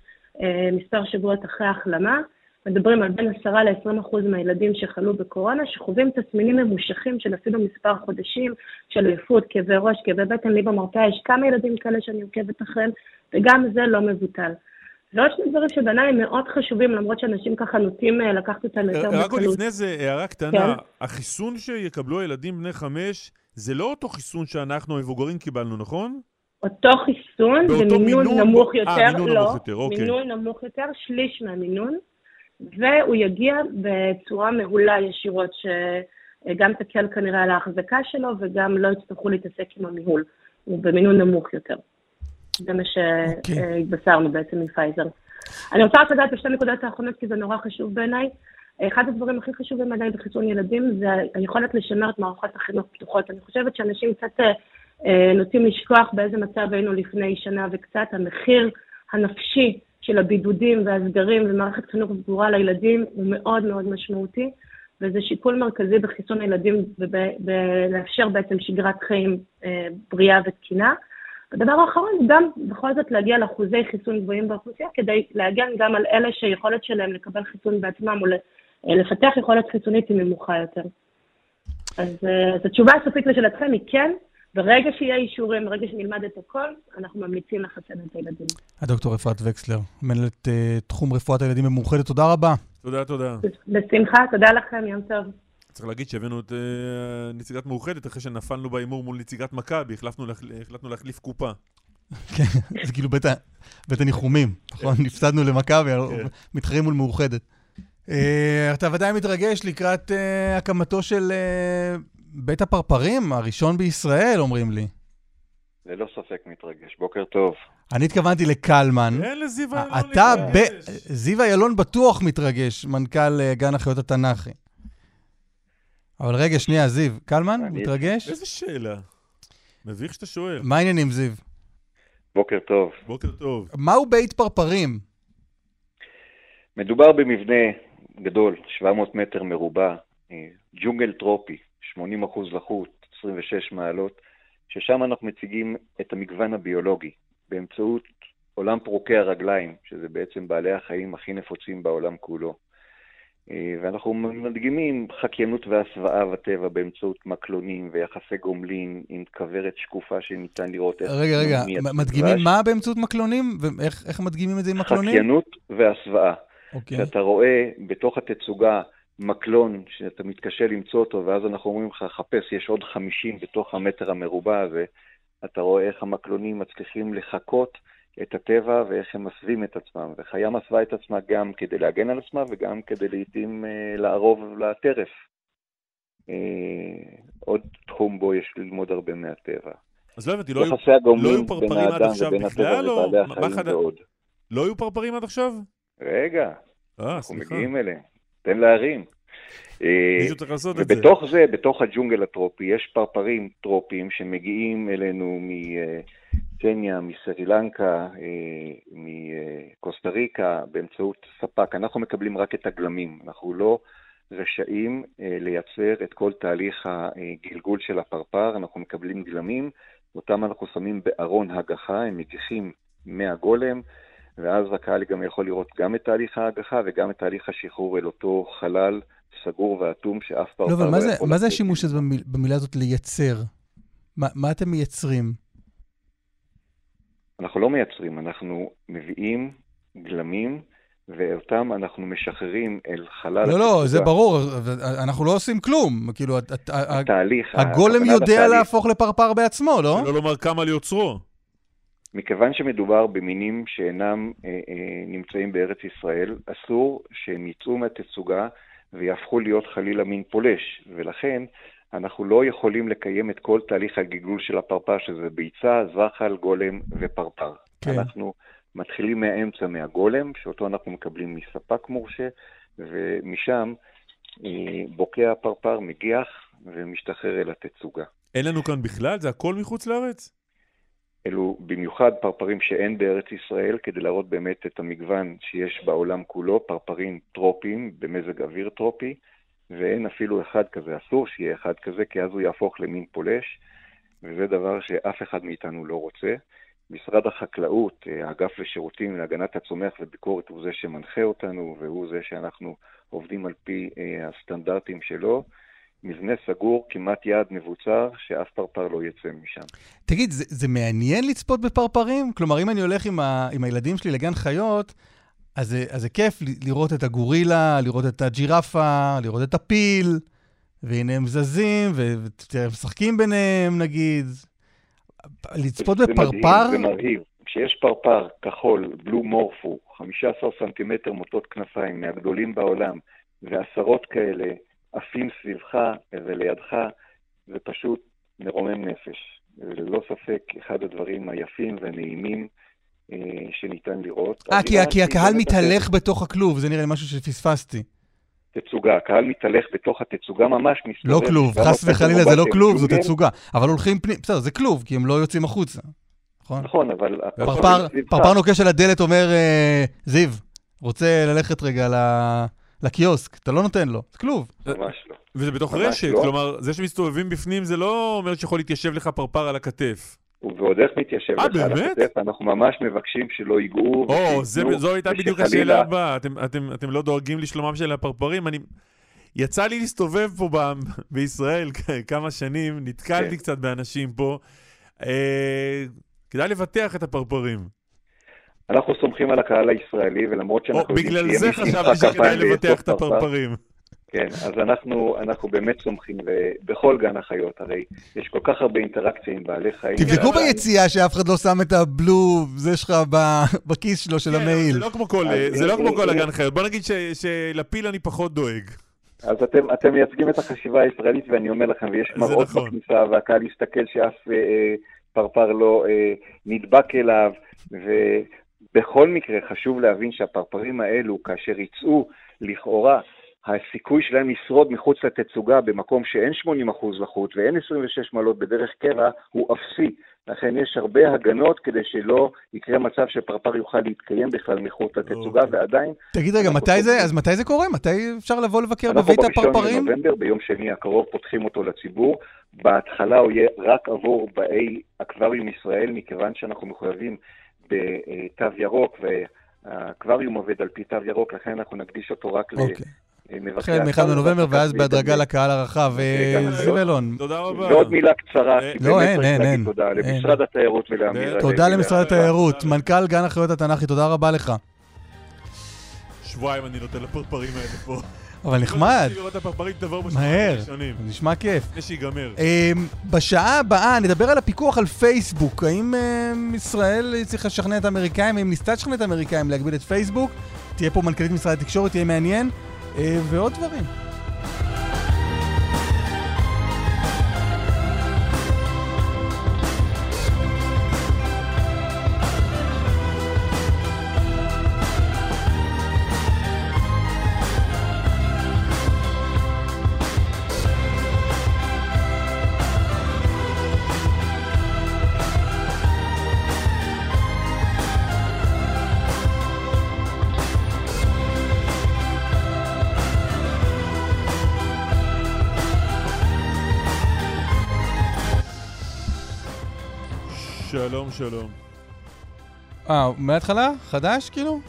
מספר שבועות אחרי ההחלמה. מדברים על בין 10 ל-20% מהילדים שחלו בקורונה, שחווים תסמינים ממושכים של אפילו מספר חודשים, של עייפות, כאבי ראש, כאבי בטן, לי במרפאה, יש כמה ילדים כאלה שאני עוקבת אחריהם, וגם זה לא מבוטל. ועוד שני דברים שבעיניי מאוד חשובים, למרות שאנשים ככה נוטים לקחת אותם יותר בקלות. רק עוד לפני זה, הערה קטנה, החיסון שיקבלו הילדים בני 5, זה לא אותו חיסון שאנחנו מבוגרים קיבלנו, נכון? אותו חיסון, זה מינון נמוך יותר, לא, מינון נמוך יותר, שליש מהמינון. והוא יגיע בצורה מעולה ישירות, שגם תקל כנראה על ההחזקה שלו, וגם לא יצטרכו להתעסק עם המיהול. הוא במינון נמוך יותר. זה מה שהתבשרנו בעצם מפייזר. אני רוצה לדעת בשתי נקודות האחרונות, כי זה נורא חשוב בעיניי. אחד הדברים הכי חשובים עדיין בחיסון ילדים, זה היכולת לשמר את מערכות החינוך פתוחות. אני חושבת שאנשים קצת נוטים לשכוח באיזה מצב היינו לפני שנה וקצת. המחיר הנפשי, של הבידודים והסגרים ומערכת חינוך סגורה לילדים הוא מאוד מאוד משמעותי, וזה שיקול מרכזי בחיסון הילדים ולאפשר בעצם שגרת חיים בריאה ותקינה. הדבר האחרון גם בכל זאת להגיע לאחוזי חיסון גבוהים באוכלוסייה, כדי להגן גם על אלה שיכולת שלהם לקבל חיסון בעצמם או לפתח יכולת חיסונית היא ממוכה יותר. אז התשובה הסופית לשאלתכם היא כן, ברגע שיהיה אישורים, ברגע שנלמד את הכל, אנחנו ממליצים לחסן את הילדים. הדוקטור אפרת וקסלר, מנהלת תחום רפואת הילדים במאוחדת, תודה רבה. תודה. בשמחה, תודה לכם, יום טוב. צריך להגיד שהבאנו את נציגת מאוחדת, אחרי שנפלנו באימור מול נציגת מכבי, החלטנו להחליף קופה. כן, זה כאילו בית הניחומים, נכון? נפסדנו למכבי, מתחרים מול מאוחדת. אתה ודאי מתרגש לקראת הקמתו של... בית הפרפרים, הראשון בישראל, אומרים לי. ללא ספק מתרגש, בוקר טוב. אני התכוונתי לקלמן. אין לזיו איילון מתרגש. זיו איילון בטוח מתרגש, מנכ"ל גן החיות התנ"כי. אבל רגע, שנייה, זיו, קלמן, מתרגש? איזה שאלה? מביך שאתה שואל. מה העניינים, זיו? בוקר טוב. בוקר טוב. מהו בית פרפרים? מדובר במבנה גדול, 700 מטר מרובע, ג'ונגל טרופי. 80% לחות, 26 מעלות, ששם אנחנו מציגים את המגוון הביולוגי, באמצעות עולם פרוקי הרגליים, שזה בעצם בעלי החיים הכי נפוצים בעולם כולו. ואנחנו מדגימים חקיינות והסוואה בטבע, באמצעות מקלונים ויחסי גומלין, עם כוורת שקופה שניתן לראות איך... רגע, מדגימים מה באמצעות מקלונים? ואיך מדגימים את זה עם מקלונים? חקיינות והסוואה. שאתה רואה בתוך התצוגה, מקלון שאתה מתקשה למצוא אותו, ואז אנחנו אומרים לך, חפש, יש עוד 50 בתוך המטר המרובע הזה, אתה רואה איך המקלונים מצליחים לחקות את הטבע, ואיך הם מסווים את עצמם, וחיה מסווה את עצמה גם כדי להגן על עצמה, וגם כדי לעתים לערוב לטרף. עוד תחום בו יש ללמוד הרבה מהטבע. אז לא הבנתי, לא היו פרפרים עד עכשיו בכלל, או מה חדש? לא היו פרפרים עד עכשיו? רגע, אנחנו מגיעים אליהם. תן להרים. ובתוך זה, בתוך הג'ונגל הטרופי, יש פרפרים טרופיים שמגיעים אלינו מקניה, מסרילנקה, מקוסטה ריקה, באמצעות ספק. אנחנו מקבלים רק את הגלמים. אנחנו לא רשאים לייצר את כל תהליך הגלגול של הפרפר. אנחנו מקבלים גלמים, אותם אנחנו שמים בארון הגחה, הם מגיחים מהגולם, ואז הקהל גם יכול לראות גם את תהליך ההגחה וגם את תהליך השחרור אל אותו חלל סגור ואטום שאף פרפר... לא, אבל מה זה השימוש הזה במילה הזאת לייצר? מה אתם מייצרים? אנחנו לא מייצרים, אנחנו מביאים גלמים, ואותם אנחנו משחררים אל חלל... לא, זה ברור, אנחנו לא עושים כלום. כאילו, הגולם יודע להפוך לפרפר בעצמו, לא? לא לומר כמה ליוצרו. מכיוון שמדובר במינים שאינם נמצאים בארץ ישראל, אסור שהם יצאו מהתצוגה ויהפכו להיות חלילה מין פולש, ולכן אנחנו לא יכולים לקיים את כל תהליך הגלגול של הפרפר, שזה ביצה, זחל, גולם ופרפר. כן. אנחנו מתחילים מהאמצע, מהגולם, שאותו אנחנו מקבלים מספק מורשה, ומשם בוקע הפרפר, מגיח ומשתחרר אל התצוגה. אין לנו כאן בכלל? זה הכל מחוץ לארץ? אלו במיוחד פרפרים שאין בארץ ישראל, כדי להראות באמת את המגוון שיש בעולם כולו, פרפרים טרופיים, במזג אוויר טרופי, ואין אפילו אחד כזה. אסור שיהיה אחד כזה, כי אז הוא יהפוך למין פולש, וזה דבר שאף אחד מאיתנו לא רוצה. משרד החקלאות, האגף לשירותים להגנת הצומח וביקורת, הוא זה שמנחה אותנו, והוא זה שאנחנו עובדים על פי הסטנדרטים שלו. מבנה סגור, כמעט יעד מבוצר, שאף פרפר לא יצא משם. תגיד, זה מעניין לצפות בפרפרים? כלומר, אם אני הולך עם הילדים שלי לגן חיות, אז זה כיף לראות את הגורילה, לראות את הג'ירפה, לראות את הפיל, והנה הם זזים, ומשחקים ביניהם, נגיד. לצפות בפרפר? זה מרהיב. כשיש פרפר כחול, בלו מורפו, 15 סנטימטר מוטות כנפיים, מהגדולים בעולם, ועשרות כאלה, עפים סביבך ולידך, זה פשוט מרומם נפש. ללא ספק, אחד הדברים היפים ונעימים שניתן לראות. כי הקהל מתהלך בתוך הכלוב, זה נראה לי משהו שפספסתי. תצוגה, הקהל מתהלך בתוך התצוגה ממש. לא כלוב, חס וחלילה זה לא כלוב, זו תצוגה. אבל הולכים פנים, בסדר, זה כלוב, כי הם לא יוצאים החוצה. נכון, אבל פרפר נוקש על הדלת אומר, זיו, רוצה ללכת רגע לקיוסק, אתה לא נותן לו, זה כלוב. ממש לא. וזה בתוך רשת, כלומר, זה שמסתובבים בפנים, זה לא אומר שיכול להתיישב לך פרפר על הכתף. ועוד איך מתיישב לך על הכתף, אנחנו ממש מבקשים שלא ייגעו. זו הייתה בדיוק השאלה הבאה, אתם לא דואגים לשלומם של הפרפרים. יצא לי להסתובב פה בישראל כמה שנים, נתקלתי קצת באנשים פה, כדאי לבטח את הפרפרים. אנחנו סומכים על הקהל הישראלי, ולמרות שאנחנו... בגלל זה חשבתי שכדאי לבטח את הפרפרים. כן, אז אנחנו באמת סומכים, ובכל גן החיות, הרי יש כל כך הרבה אינטראקציה עם בעלי חיים. תבדקו ביציאה שאף אחד לא שם את הבלו, זה שלך בכיס שלו של המעיל. זה לא כמו כל הגן חיות. בוא נגיד שלפיל אני פחות דואג. אז אתם מייצגים את החשיבה הישראלית, ואני אומר לכם, ויש מראות בכניסה, והקהל יסתכל שאף פרפר לא נדבק אליו, בכל מקרה חשוב להבין שהפרפרים האלו, כאשר יצאו לכאורה, הסיכוי שלהם לשרוד מחוץ לתצוגה במקום שאין 80% לחוץ ואין 26 מעלות בדרך קבע הוא אפסי. לכן יש הרבה הגנות כדי שלא יקרה מצב שפרפר יוכל להתקיים בכלל מחוץ לתצוגה ועדיין... תגיד רגע, מתי זה קורה? מתי אפשר לבוא לבקר בבית הפרפרים? אנחנו ב-1 בנובמבר, ביום שני הקרוב, פותחים אותו לציבור. בהתחלה הוא יהיה רק עבור באי אקווריום ישראל, מכיוון שאנחנו מחויבים בתו ירוק, והאקווריום עובד על פי תו ירוק, לכן אנחנו נקדיש אותו רק למבקרי הקהל. החל מ-1 בנובמבר ואז בהדרגה לקהל הרחב. זיו אילון. תודה רבה. ועוד מילה קצרה. לא, אין. תודה למשרד התיירות ולאמיר. תודה למשרד התיירות. מנכ"ל גן החיות התנ"כי, תודה רבה לך. שבועיים אני נותן לפרפרים האלה פה. אבל נחמד. מהר. נשמע כיף. בשעה הבאה נדבר על הפיקוח על פייסבוק. האם ישראל צריך לשכנע את האמריקאים? האם ניסתה לשכנע את האמריקאים להגביל את פייסבוק? תהיה פה מנכ"לית משרד התקשורת, תהיה מעניין. ועוד דברים. שלום, שלום. מההתחלה? חדש, כאילו?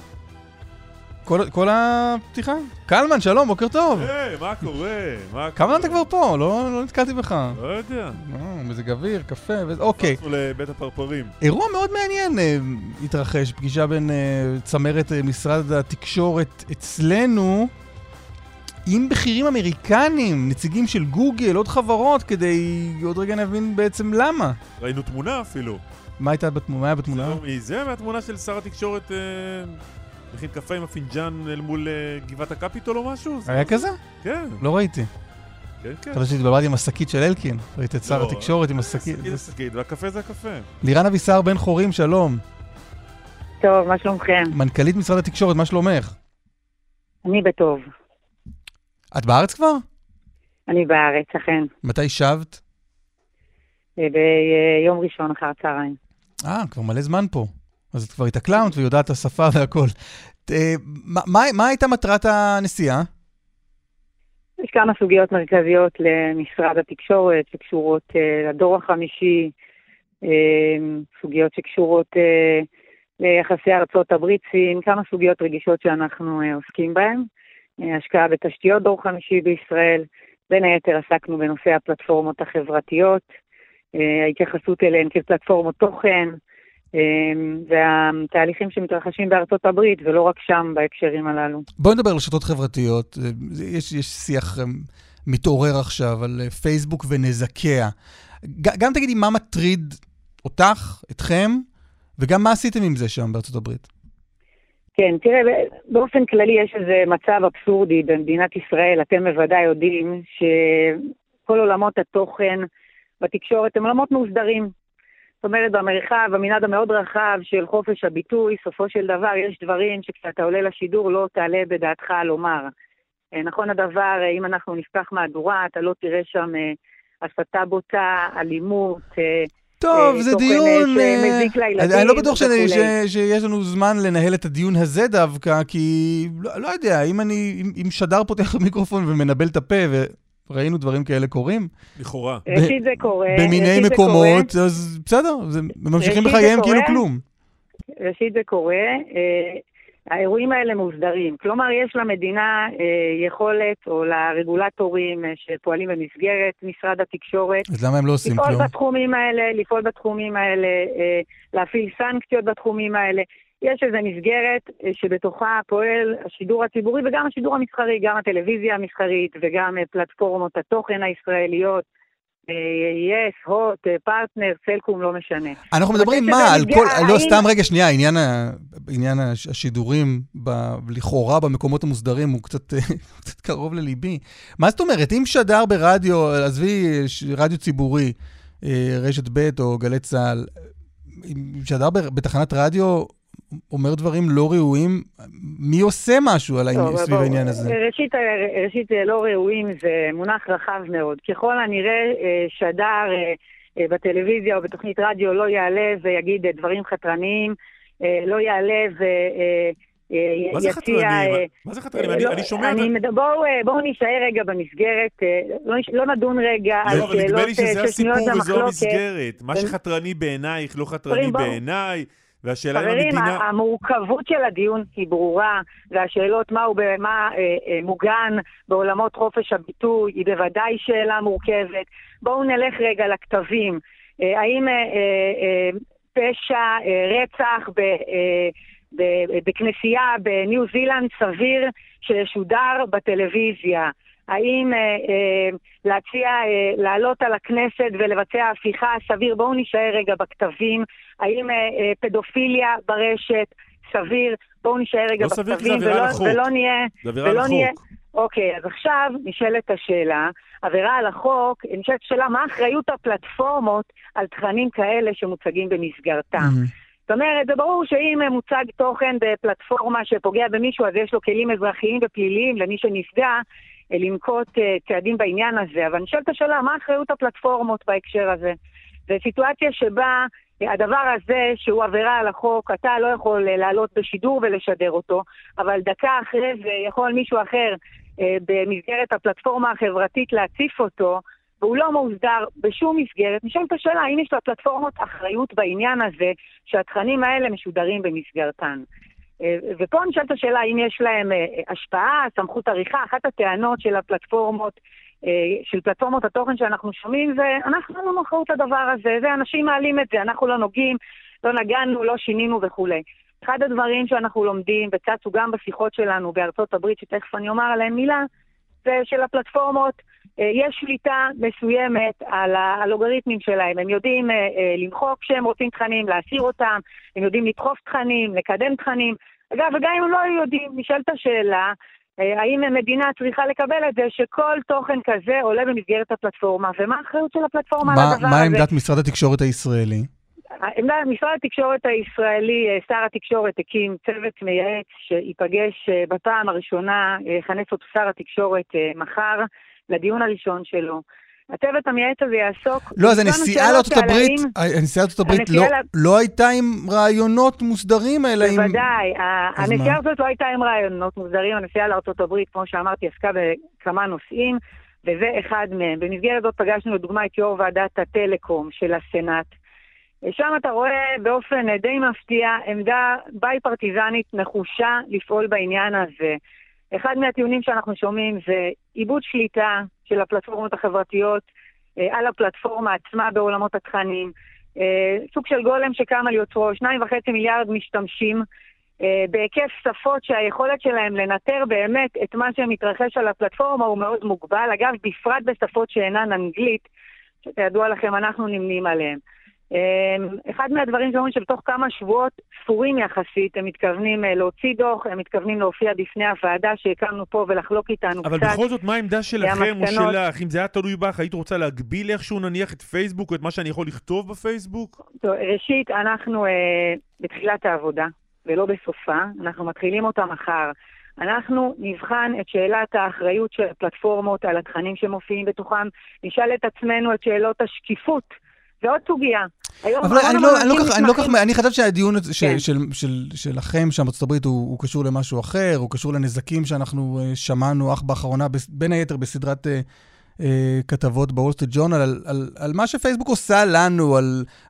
כל הפתיחה? קלמן, שלום, בוקר טוב. מה קורה? כמה אתה כבר פה? לא נתקלתי בך. לא יודע. מזג אוויר, קפה, אוקיי. נפלנו לבית הפרפרים. אירוע מאוד מעניין התרחש, פגישה בין צמרת משרד התקשורת אצלנו עם בכירים אמריקנים, נציגים של גוגל, עוד חברות, כדי עוד רגע נבין בעצם למה. ראינו תמונה אפילו. מה הייתה בתמונה? זה מהתמונה של שר התקשורת מכין קפה עם הפינג'אן אל מול גבעת הקפיטול או משהו. היה כזה? כן. לא ראיתי. כן. חשבתי שהתבלבלתי עם השקית של אלקין. ראיתי את שר התקשורת עם השקית. השקית, והקפה זה הקפה. לירן אבישר בן חורין, שלום. טוב, מה שלומכם? מנכ"לית משרד התקשורת, מה שלומך? אני בטוב. את בארץ כבר? אני בארץ, אכן. מתי שבת? ביום ראשון אחר צהריים. כבר מלא זמן פה. אז את כבר התאקלמת ויודעת את השפה והכל. מה הייתה מטרת הנסיעה? יש כמה סוגיות מרכזיות למשרד התקשורת שקשורות לדור החמישי, סוגיות שקשורות ליחסי ארצות הברית, סין, כמה סוגיות רגישות שאנחנו עוסקים בהן. השקעה בתשתיות דור חמישי בישראל, בין היתר עסקנו בנושא הפלטפורמות החברתיות, ההתייחסות אליהן כפלטפורמות תוכן, והתהליכים שמתרחשים בארצות הברית, ולא רק שם בהקשרים הללו. בואו נדבר על רשתות חברתיות, יש שיח מתעורר עכשיו על פייסבוק ונזקיה. גם תגידי מה מטריד אותך, אתכם, וגם מה עשיתם עם זה שם בארצות הברית? כן, תראה, באופן כללי יש איזה מצב אבסורדי במדינת ישראל, אתם בוודאי יודעים שכל עולמות התוכן בתקשורת הם עולמות מאוסדרים. זאת אומרת, במרחב, במנעד המאוד רחב של חופש הביטוי, סופו של דבר יש דברים שכשאתה עולה לשידור לא תעלה בדעתך לומר. נכון הדבר, אם אנחנו נפתח מהדורה, אתה לא תראה שם הסתה בוטה, אלימות, טוב, זה דיון, אני לא בטוח שיש לנו זמן לנהל את הדיון הזה דווקא, כי לא יודע, אם שדר פותח מיקרופון ומנבל את הפה, וראינו דברים כאלה קורים. לכאורה. ראשית זה קורה. במיני מקומות, אז בסדר, ממשיכים בחייהם כאילו כלום. ראשית זה קורה, האירועים האלה מוסדרים, כלומר יש למדינה יכולת או לרגולטורים שפועלים במסגרת משרד התקשורת. אז למה הם לא עושים כלום? לפעול בתחומים האלה, להפעיל סנקציות בתחומים האלה. יש איזו מסגרת שבתוכה פועל השידור הציבורי וגם השידור המסחרי, גם הטלוויזיה המסחרית וגם פלטפורמות התוכן הישראליות, יס, הוט, פרטנר, סלקום, לא משנה. אנחנו מדברים מה? על כל, לא סתם רגע שנייה, עניין השידורים לכאורה במקומות המוסדרים הוא קצת קרוב לליבי. מה זאת אומרת? אם שדר ברדיו, עזבי רדיו ציבורי, רשת ב' או גלי צהל, אם שדר בתחנת רדיו אומר דברים לא ראויים, מי עושה משהו סביב העניין הזה? ראשית לא ראויים זה מונח רחב מאוד. ככל הנראה שדר בטלוויזיה או בתוכנית רדיו לא יעלה ויגיד דברים חתרניים, לא יעלה ויציע... מה זה חתרניים? אני שומע... בואו נשאר רגע במסגרת, לא נדון רגע על שאלות... נדמה לי שזה הסיפור וזו המסגרת. מה שחתרני בעינייך, לא חתרני בעיניי. חברים, המורכבות של הדיון היא ברורה, והשאלות מהו במה מוגן בעולמות חופש הביטוי היא בוודאי שאלה מורכבת. בואו נלך רגע לכתבים. האם פשע, רצח בכנסייה בניו זילנד סביר ששודר בטלוויזיה? האם להציע לעלות על הכנסת ולבצע הפיכה סביר? בואו נשאר רגע בכתבים. האם פדופיליה ברשת סביר? בואו נשאר רגע לא בכתבים ולא נהיה. אוקיי, אז עכשיו נשאלת השאלה, עבירה על החוק, נשאלת השאלה מה אחריות הפלטפורמות על תכנים כאלה שמוצגים במסגרתם. זאת אומרת, זה ברור שאם מוצג תוכן בפלטפורמה שפוגע במישהו, אז יש לו כלים אזרחיים ופליליים למי שנפגע, לנקוט צעדים בעניין הזה, אבל נשאלת השאלה, מה אחריות הפלטפורמות בהקשר הזה? זו סיטואציה שבה הדבר הזה שהוא עבירה על החוק, אתה לא יכול לעלות בשידור ולשדר אותו, אבל דקה אחרי זה יכול מישהו אחר במסגרת הפלטפורמה החברתית להציף אותו, והוא לא מוסדר בשום מסגרת. נשאלת השאלה, האם יש לפלטפורמות אחריות בעניין הזה, שהתכנים האלה משודרים במסגרתן? ופה נשאלת השאלה אם יש להם השפעה, סמכות עריכה. אחת הטענות של הפלטפורמות, של פלטפורמות התוכן שאנחנו שומעים, ואנחנו לא מוכרות לדבר הזה, זה אנשים מעלים את זה, אנחנו לא נוגעים, לא נגענו, לא שינינו וכולי. אחד הדברים שאנחנו לומדים, וצצו גם בשיחות שלנו בארצות הברית, שתכף אני אומר עליהם מילה, של הפלטפורמות יש שליטה מסוימת על האלגוריתמים שלהם. הם יודעים למחוק כשהם רוצים תכנים, להסיר אותם, הם יודעים לדחוף תכנים, לקדם תכנים. אגב, וגם אם לא יודעים, נשאלת השאלה, האם המדינה צריכה לקבל את זה שכל תוכן כזה עולה במסגרת הפלטפורמה, ומה האחריות של הפלטפורמה על הדבר הזה? מה עמדת משרד התקשורת הישראלי? משרד התקשורת הישראלי, שר התקשורת הקים צוות מייעץ שיפגש בפעם הראשונה, יכנס אותו שר התקשורת מחר לדיון הראשון שלו. הצוות המייעץ הזה יעסוק... לא, אז הנסיעה לארצות הברית, לא הייתה עם רעיונות מוסדרים, אלא עם... בוודאי, הנסיעה הזאת לא הייתה עם רעיונות מוסדרים, הנסיעה לארצות הברית, כמו שאמרתי, עסקה בכמה נושאים, וזה אחד מהם. במסגרת זאת פגשנו לדוגמה את יו"ר ועדת הטלקום של הסנאט, שם אתה רואה באופן די מפתיע עמדה בי פרטיזנית נחושה לפעול בעניין הזה. אחד מהטיעונים שאנחנו שומעים זה עיבוד שליטה של הפלטפורמות החברתיות על הפלטפורמה עצמה בעולמות התכנים. סוג של גולם שקם על יוצרו, 2.5 מיליארד משתמשים בהיקף שפות שהיכולת שלהם לנטר באמת את מה שמתרחש על הפלטפורמה הוא מאוד מוגבל. אגב, בפרט בשפות שאינן אנגלית, שתידוע לכם אנחנו נמנים עליהם. אחד מהדברים שאומרים שבתוך כמה שבועות ספורים יחסית הם מתכוונים להוציא דוח, הם מתכוונים להופיע בפני הוועדה שהקמנו פה ולחלוק איתנו אבל קצת. אבל בכל זאת מה העמדה שלכם או שלך? אם זה היה תלוי בך, היית רוצה להגביל איכשהו נניח את פייסבוק או את מה שאני יכול לכתוב בפייסבוק? טוב, ראשית, אנחנו בתחילת העבודה ולא בסופה, אנחנו מתחילים אותה מחר. אנחנו נבחן את שאלת האחריות של הפלטפורמות על התכנים שמופיעים בתוכם, נשאל את עצמנו את שאלות השקיפות ועוד סוגיה. אבל אני חושב שהדיון שלכם שם בארצות הברית הוא קשור למשהו אחר, הוא קשור לנזקים שאנחנו שמענו אך באחרונה, בין היתר בסדרת כתבות בוול סטריט ג'ורנל, על מה שפייסבוק עושה לנו,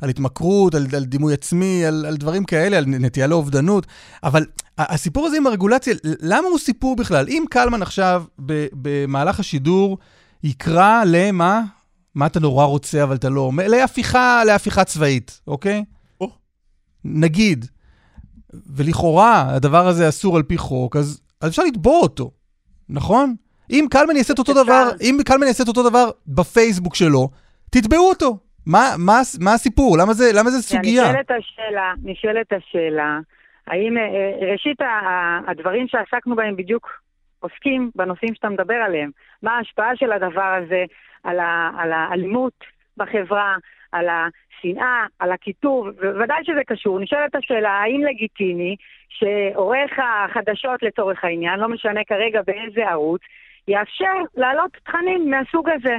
על התמכרות, על דימוי עצמי, על דברים כאלה, על נטייה לאובדנות. אבל הסיפור הזה עם הרגולציה, למה הוא סיפור בכלל? אם קלמן עכשיו במהלך השידור יקרא למה? מה אתה נורא רוצה, אבל אתה לא אומר, להפיכה צבאית, אוקיי? נגיד, ולכאורה, הדבר הזה אסור על פי חוק, אז אפשר לתבוע אותו, נכון? אם קלמן יעשה את אותו דבר בפייסבוק שלו, תתבעו אותו. מה הסיפור? למה זה סוגיה? נשאלת השאלה, האם ראשית הדברים שעסקנו בהם בדיוק עוסקים בנושאים שאתה מדבר עליהם, מה ההשפעה של הדבר הזה, על האלימות בחברה, על השנאה, על הכיתוב, ודאי שזה קשור. נשאלת השאלה, האם לגיטימי שעורך החדשות לצורך העניין, לא משנה כרגע באיזה ערוץ, יאפשר לעלות תכנים מהסוג הזה.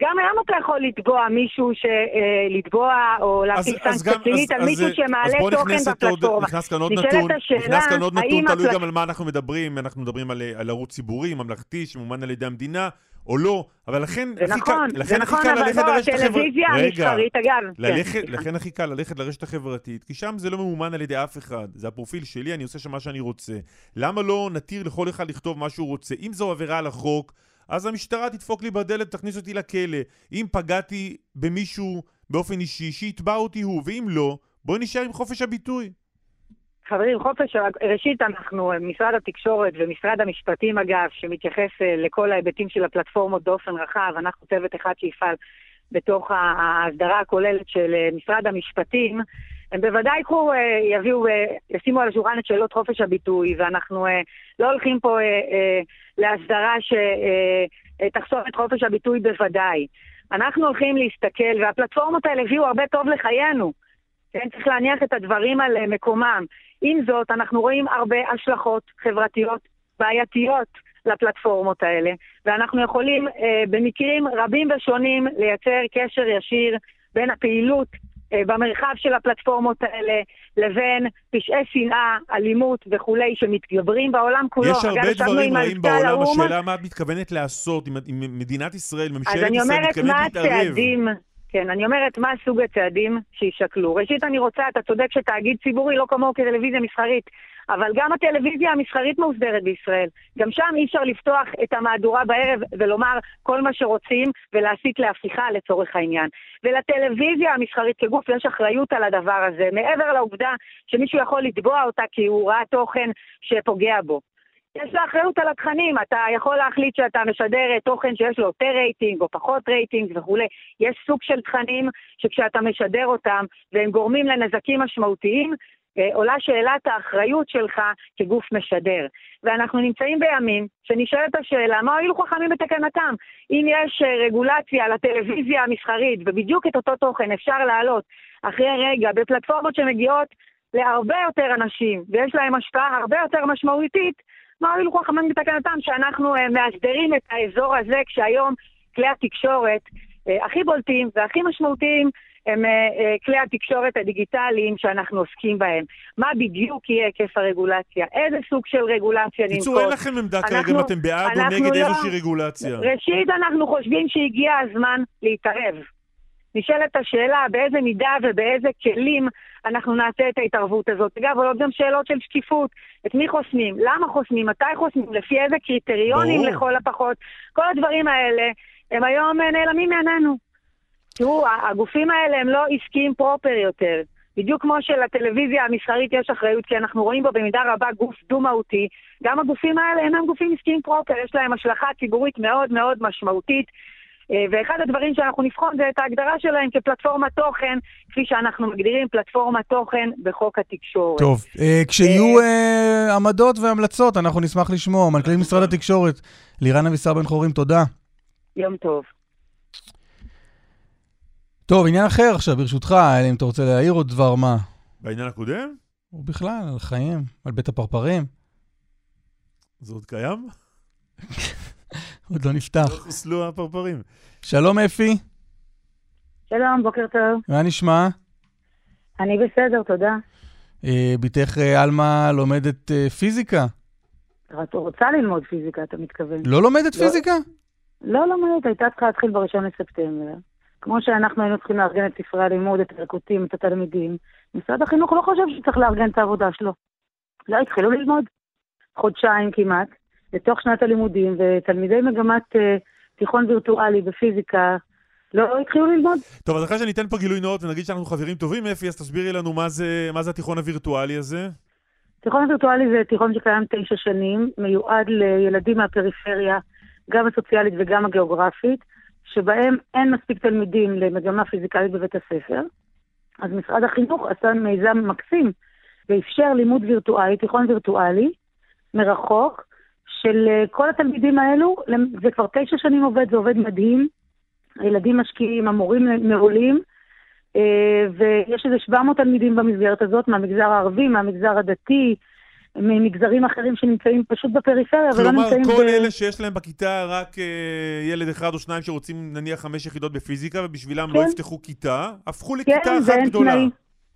גם היום אתה יכול לתבוע מישהו שלתבוע או להפיל סנקציה פלילית על מישהו שמעלה תוכן בפלטפורמה. נכנס כאן עוד נתון, תלוי גם על מה אנחנו מדברים. אנחנו מדברים על ערוץ ציבורי, ממלכתי, שמומן על ידי המדינה, או לא, אבל לכן הכי קל ללכת לרשת החברתית. לכן הכי קל ללכת לרשת החברתית, כי שם זה לא ממומן על ידי אף אחד. זה הפרופיל שלי, אני עושה שם מה שאני רוצה. למה לא נתיר לכל אחד לכתוב מה שהוא רוצה? אם זו עבירה על החוק, אז המשטרה תדפוק לי בדלת, תכניס אותי לכלא. אם פגעתי במישהו באופן אישי, שיתבע אותי הוא, ואם לא, בואי נשאר עם חופש הביטוי. חברים, ראשית אנחנו, משרד התקשורת ומשרד המשפטים אגב, שמתייחס לכל ההיבטים של הפלטפורמות באופן רחב, אנחנו צוות אחד שיפעל בתוך ההסדרה הכוללת של משרד המשפטים, הם בוודאי ישימו על השולחן את שאלות חופש הביטוי, ואנחנו לא הולכים פה להסדרה שתחסום את חופש הביטוי בוודאי. אנחנו הולכים להסתכל, והפלטפורמות האלה הביאו הרבה טוב לחיינו, כן, צריך להניח את הדברים על מקומם. עם זאת, אנחנו רואים הרבה השלכות חברתיות בעייתיות לפלטפורמות האלה, ואנחנו יכולים במקרים רבים ושונים לייצר קשר ישיר בין הפעילות במרחב של הפלטפורמות האלה לבין פשעי שנאה, אלימות וכולי שמתגברים בעולם כולו. יש הרבה דברים רעים בעולם, השאלה מה את מתכוונת לעשות עם מדינת ישראל, ממשלת ישראל מתכוונת להתערב. כן, אני אומרת מה סוג הצעדים שישקלו. ראשית אני רוצה, אתה צודק שתאגיד ציבורי לא כמו כטלוויזיה מסחרית, אבל גם הטלוויזיה המסחרית מאוסדרת בישראל. גם שם אי אפשר לפתוח את המהדורה בערב ולומר כל מה שרוצים ולהסיט להפיכה לצורך העניין. ולטלוויזיה המסחרית כגוף יש אחריות על הדבר הזה, מעבר לעובדה שמישהו יכול לתבוע אותה כי הוא ראה תוכן שפוגע בו. יש לה אחריות על התכנים, אתה יכול להחליט שאתה משדר תוכן שיש לו יותר רייטינג או פחות רייטינג וכו'. יש סוג של תכנים שכשאתה משדר אותם והם גורמים לנזקים משמעותיים, עולה שאלת האחריות שלך כגוף משדר. ואנחנו נמצאים בימים שנשאלת השאלה, מה הועילו חכמים בתקנתם? אם יש רגולציה על הטלוויזיה המסחרית ובדיוק את אותו תוכן אפשר לעלות אחרי רגע בפלטפורמות שמגיעות להרבה יותר אנשים ויש להם השפעה הרבה יותר משמעותית, מה הועילו חכמים בתקנתם שאנחנו מאסדרים את האזור הזה כשהיום כלי התקשורת הכי בולטים והכי משמעותיים הם כלי התקשורת הדיגיטליים שאנחנו עוסקים בהם. מה בדיוק יהיה היקף הרגולציה? איזה סוג של רגולציה ננקוט? קיצור, אין לכם עמדה כרגע אם אתם בעד או נגד איזושהי רגולציה. ראשית, אנחנו חושבים שהגיע הזמן להתערב. נשאלת השאלה באיזה מידה ובאיזה כלים אנחנו נעשה את ההתערבות הזאת. אגב, עוד גם שאלות של שקיפות. את מי חוסמים? למה חוסמים? מתי חוסמים? לפי איזה קריטריונים לכל הפחות? כל הדברים האלה הם היום נעלמים מעינינו. תראו, הגופים האלה הם לא עסקיים פרופר יותר. בדיוק כמו שלטלוויזיה המסחרית יש אחריות, כי אנחנו רואים בו במידה רבה גוף דו-מהותי. גם הגופים האלה אינם גופים עסקיים פרופר, יש להם השלכה ציבורית מאוד מאוד משמעותית. ואחד הדברים שאנחנו נבחון זה את ההגדרה שלהם כפלטפורמת תוכן, כפי שאנחנו מגדירים פלטפורמת תוכן בחוק התקשורת. טוב, כשיהיו עמדות והמלצות, אנחנו נשמח לשמוע. מנכ"ל משרד התקשורת, לירן אבישר בן חורין, תודה. יום טוב. טוב, עניין אחר עכשיו, ברשותך, אם אתה רוצה להעיר עוד דבר מה. בעניין הקודם? או בכלל, על חיים, על בית הפרפרים. זה עוד קיים? עוד לא נפתח. לא חוסלו הפרפרים. שלום, אפי. שלום, בוקר טוב. מה נשמע? אני בסדר, תודה. ביתך אלמה לומדת פיזיקה. את רוצה ללמוד פיזיקה, אתה מתכוון. לא לומדת פיזיקה? לא לומדת, הייתה צריכה להתחיל בראשון לספטמבר. כמו שאנחנו היינו צריכים לארגן את ספרי הלימוד, את הלקוטים, את התלמידים, משרד החינוך לא חושב שצריך לארגן את העבודה שלו. לא התחילו ללמוד חודשיים כמעט, לתוך שנת הלימודים, ותלמידי מגמת תיכון וירטואלי בפיזיקה, לא התחילו ללמוד. טוב, אז אחרי שניתן פה גילוי נאות ונגיד שאנחנו חברים טובים, אפי, אז תסבירי לנו מה זה התיכון הווירטואלי הזה? התיכון הווירטואלי זה תיכון שקיים 9 שנים, מיועד לילדים מהפריפריה, גם הסוציאלית וגם הגיאוגרפית, שבהם אין מספיק תלמידים למגמה פיזיקלית בבית הספר. אז משרד החינוך עשה מיזם מקסים, ואפשר לימוד וירטואלי, תיכון וירטואלי, מרחוק, של כל התלמידים האלו, זה כבר 9 שנים עובד, זה עובד מדהים, הילדים משקיעים, המורים מעולים, ויש איזה 700 תלמידים במסגרת הזאת, מהמגזר הערבי, מהמגזר הדתי, ממגזרים אחרים שנמצאים פשוט בפריפריה, ולא נמצאים... כלומר, כל אלה שיש להם בכיתה רק ילד אחד או שניים שרוצים נניח 5 יחידות בפיזיקה, ובשבילם לא יפתחו כיתה, הפכו לכיתה אחת גדולה.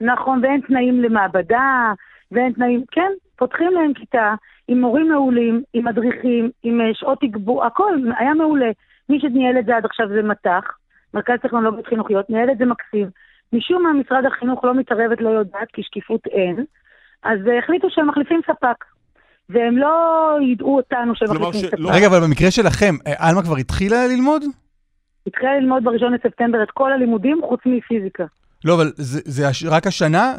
נכון, ואין תנאים למעבדה, ואין תנאים... כן, פותחים להם כיתה עם מורים מעולים, עם מדריכים, עם שעות תגבור, הכל היה מעולה. מי שניהל את זה עד עכשיו זה מטח, מרכז טכנולוגיות חינוכיות, ניהל את זה מקסים. משום מה משרד החינוך לא מתערבת, לא יודעת, כי שקיפות אין. אז החליטו שהם מחליפים ספק, והם לא ידעו אותנו שהם מחליפים ספק. רגע, אבל במקרה שלכם, אלמה כבר התחילה ללמוד? התחילה ללמוד בראשון לספטמבר את כל הלימודים, חוץ מפיזיקה. לא, אבל זה רק השנה?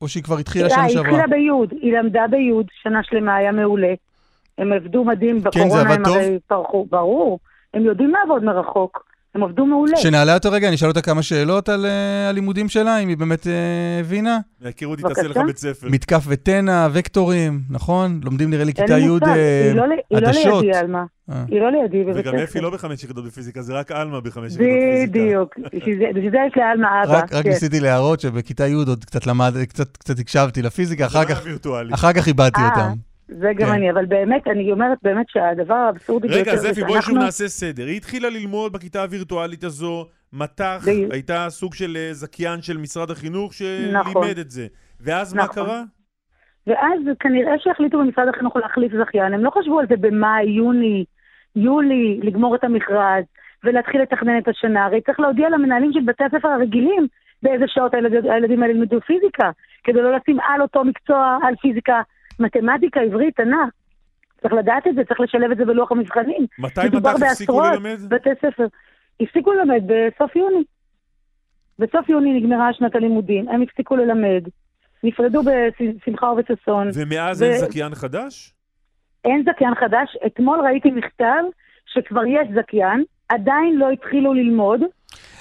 או שהיא כבר התחילה שנה שעברה? היא התחילה ביוד, היא למדה ביוד, שנה שלמה היה מעולה. הם עבדו מדהים, בקורונה הם הרי פרחו, ברור. הם יודעים לעבוד מרחוק, הם עבדו מעולה. שנעלה אותו רגע, אני אשאל אותה כמה שאלות על הלימודים שלה, אם היא באמת הבינה. הכירות היא תעשה לך בית ספר. מתקף וטנא, וקטורים, נכון? לומדים נראה לי כיתה י' עדשות. היא לא לידי, אלמה. היא לא לידי בבית ספר. וגם אפי לא ב5 יחידות בפיזיקה, זה רק אלמה ב5 יחידות בפיזיקה. בדיוק. בשביל יש לאלמה אבא. רק ניסיתי להראות שבכיתה י' עוד קצת למד, קצת הקשבתי לפיזיקה, אחר כך איבדתי אותם. זה גם אני, אבל באמת, אני אומרת באמת שהדבר האבסורדי... רגע, זפי, בואי שוב נעשה סדר. היא התחילה ללמוד בכיתה הווירטואלית הזו, מתח, הייתה סוג של זכיין של משרד החינוך שלימד את זה. ואז מה קרה? ואז כנראה שהחליטו במשרד החינוך להחליף זכיין. הם לא חשבו על זה במאי, יוני, יולי, לגמור את המכרז ולהתחיל לתכנן את השנה. הרי צריך להודיע למנהלים של בתי הספר הרגילים באיזה שעות הילדים האלה ילמדו פיזיקה, כדי לא לשים על אותו מקצוע, על פיזיקה. מתמטיקה, עברית, תנ"ך. צריך לדעת את זה, צריך לשלב את זה בלוח המבחנים. מתי הפסיקו ללמד? בתי ספר. הפסיקו ללמד בסוף יוני. בסוף יוני נגמרה שנת הלימודים, הם הפסיקו ללמד. נפרדו בשמחה ובששון. ומאז אין זכיין חדש? אין זכיין חדש. אתמול ראיתי מכתב שכבר יש זכיין, עדיין לא התחילו ללמוד,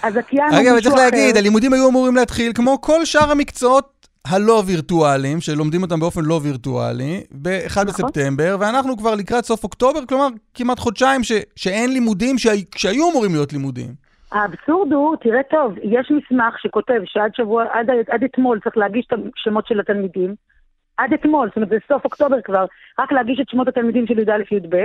הזכיין הוא מישהו אחר. צריך להגיד, הלימודים היו אמורים להתחיל, כמו כל שאר המקצועות הלא וירטואליים, שלומדים אותם באופן לא וירטואלי, ב-1 בספטמבר, ואנחנו כבר לקראת סוף אוקטובר, כלומר כמעט חודשיים שאין לימודים שהיו אמורים להיות לימודים. האבסורד הוא, תראה טוב, יש מסמך שכותב שעד שבוע, עד אתמול צריך להגיש את השמות של התלמידים, עד אתמול, זאת אומרת, זה סוף אוקטובר כבר, רק להגיש את שמות התלמידים של י"א י"ב,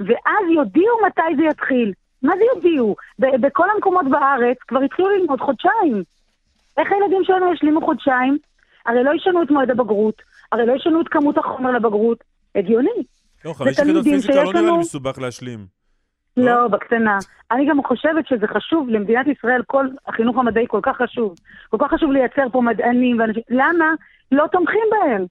ואז יודיעו מתי זה יתחיל. מה זה יודיעו? בכל המקומות בארץ כבר התחילו ללמוד חודשיים. איך הילדים שלנו ישלימו חודשיים? הרי לא ישנו את מועד הבגרות, הרי לא ישנו את כמות החומר לבגרות. הגיוני. לא, 5 יחידות פיזיקה לא נראה לי מסובך להשלים. לא, בקטנה. אני גם חושבת שזה חשוב למדינת ישראל, כל החינוך המדעי כל כך חשוב. כל כך חשוב לייצר פה מדענים ואנשים. למה? לא תומכים בהם.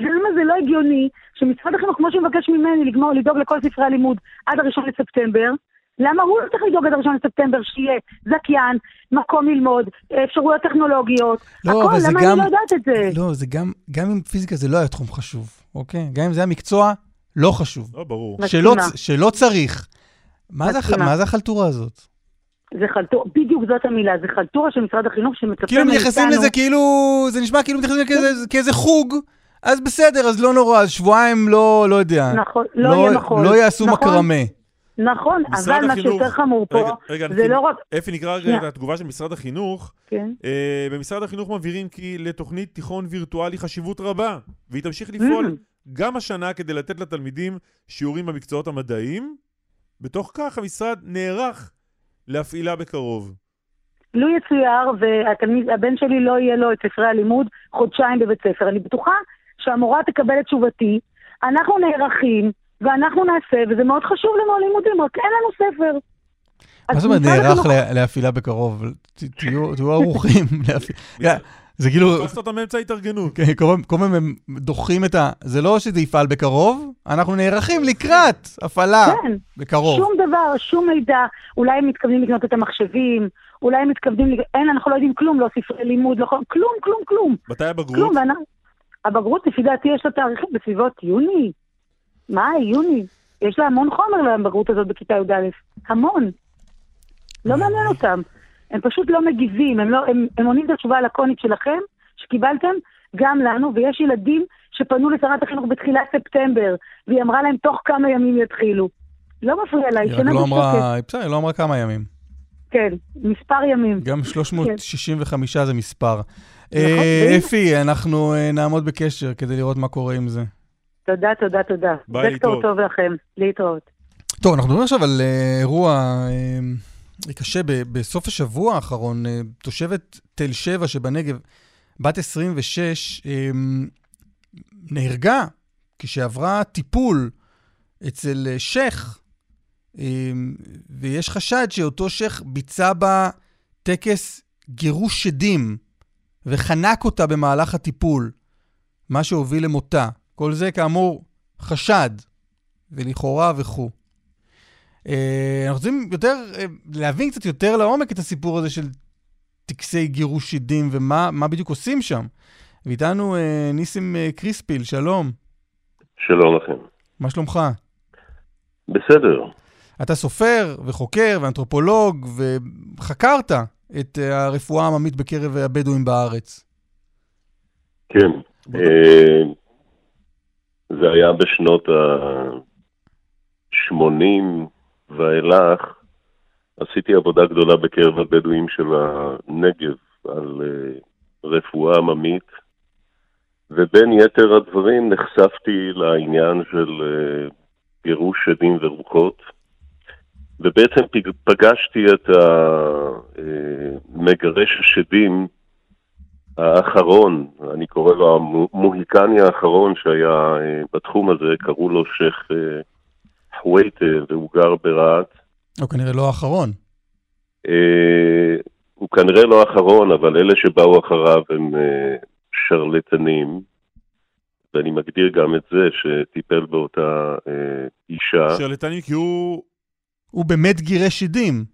למה זה לא הגיוני שמשרד החינוך, כמו שמבקש ממני, לגמור לדאוג לכל ספרי הלימוד עד הראשון לספטמבר, למה הוא לא צריך לדאוג עד הראשון לספטמבר שיהיה זכיין, מקום ללמוד, אפשרויות טכנולוגיות, הכל, למה אני לא יודעת את זה? לא, זה גם עם פיזיקה זה לא היה תחום חשוב, אוקיי? גם אם זה היה מקצוע, לא חשוב. לא, ברור. שלא צריך. מה זה החלטורה הזאת? זה חלטורה, בדיוק זאת המילה, זה חלטורה של משרד החינוך שמצפה... כאילו מתייחסים לזה, כאילו, זה נשמע כאילו מתייחסים לזה כאיזה חוג, אז בסדר, אז לא נורא, אז שבועיים לא יודע. נכון, לא יהיה נכון. לא יעשו מקרמה. נכון, אבל מה שיותר חמור פה, זה לא רק... אפי, נקרא רגע את התגובה של משרד החינוך. כן. במשרד החינוך מבהירים כי לתוכנית תיכון וירטואלי חשיבות רבה, והיא תמשיך לפעול גם השנה כדי לתת לתלמידים שיעורים במקצועות המדעיים. בתוך כך המשרד נערך להפעילה בקרוב. לא יצויר, והבן שלי לא יהיה לו את ספרי הלימוד חודשיים בבית ספר. אני בטוחה שהמורה תקבל את תשובתי, אנחנו נערכים ואנחנו נעשה, וזה מאוד חשוב לנו הלימודים, רק אין לנו ספר. מה זאת אומרת נערך להפעילה בקרוב? תהיו ערוכים. זה כאילו... תפסת אותם אמצע התארגנות. כל מיני הם דוחים את ה... זה לא שזה יפעל בקרוב, אנחנו נערכים לקראת הפעלה בקרוב. שום דבר, שום מידע. אולי הם מתכוונים לקנות את המחשבים, אולי הם מתכוונים... אין, אנחנו לא יודעים כלום, לא ספרי לימוד, לא... כלום, כלום, כלום. מתי הבגרות? הבגרות, לפי דעתי, יש לה תאריכים בסביבות יוני. מה, יוני? יש לה המון חומר לבגרות הזאת בכיתה י"א. המון. לא מעניין אותם. הם פשוט לא מגיבים, הם עונים את התשובה הלקונית שלכם, שקיבלתם גם לנו, ויש ילדים שפנו לשרת החינוך בתחילת ספטמבר, והיא אמרה להם תוך כמה ימים יתחילו. לא מפריע לה, היא שנה בשוקת. היא לא אמרה כמה ימים. כן, מספר ימים. גם 365 זה מספר. אפי, אנחנו נעמוד בקשר כדי לראות מה קורה עם זה. תודה, תודה, תודה. בקטור טוב לכם, להתראות. טוב, אנחנו מדברים עכשיו על אירוע... קשה, בסוף השבוע האחרון, תושבת תל שבע שבנגב, בת 26, נהרגה כשעברה טיפול אצל שייך, ויש חשד שאותו שייך ביצע בה טקס גירוש שדים, וחנק אותה במהלך הטיפול, מה שהוביל למותה. כל זה כאמור חשד, ולכאורה וכו'. אנחנו רוצים יותר, להבין קצת יותר לעומק את הסיפור הזה של טקסי גירוש שדים ומה בדיוק עושים שם. ואיתנו ניסים קריספיל, שלום. שלום לכם. מה שלומך? בסדר. אתה סופר וחוקר ואנתרופולוג וחקרת את הרפואה העממית בקרב הבדואים בארץ. כן. זה היה בשנות ה-80 ואילך, עשיתי עבודה גדולה בקרב הבדואים של הנגב על רפואה עממית, ובין יתר הדברים נחשפתי לעניין של גירוש שדים ורוחות, ובעצם פגשתי את המגרש השדים האחרון, אני קורא לו המוהיקני האחרון שהיה בתחום הזה, קראו לו שייך חוויטה, והוא גר ברעת. הוא כנראה לא האחרון. הוא כנראה לא האחרון, אבל אלה שבאו אחריו הם שרלטנים, ואני מגדיר גם את זה שטיפל באותה אישה. שרלטנים כי הוא באמת גירש שדים.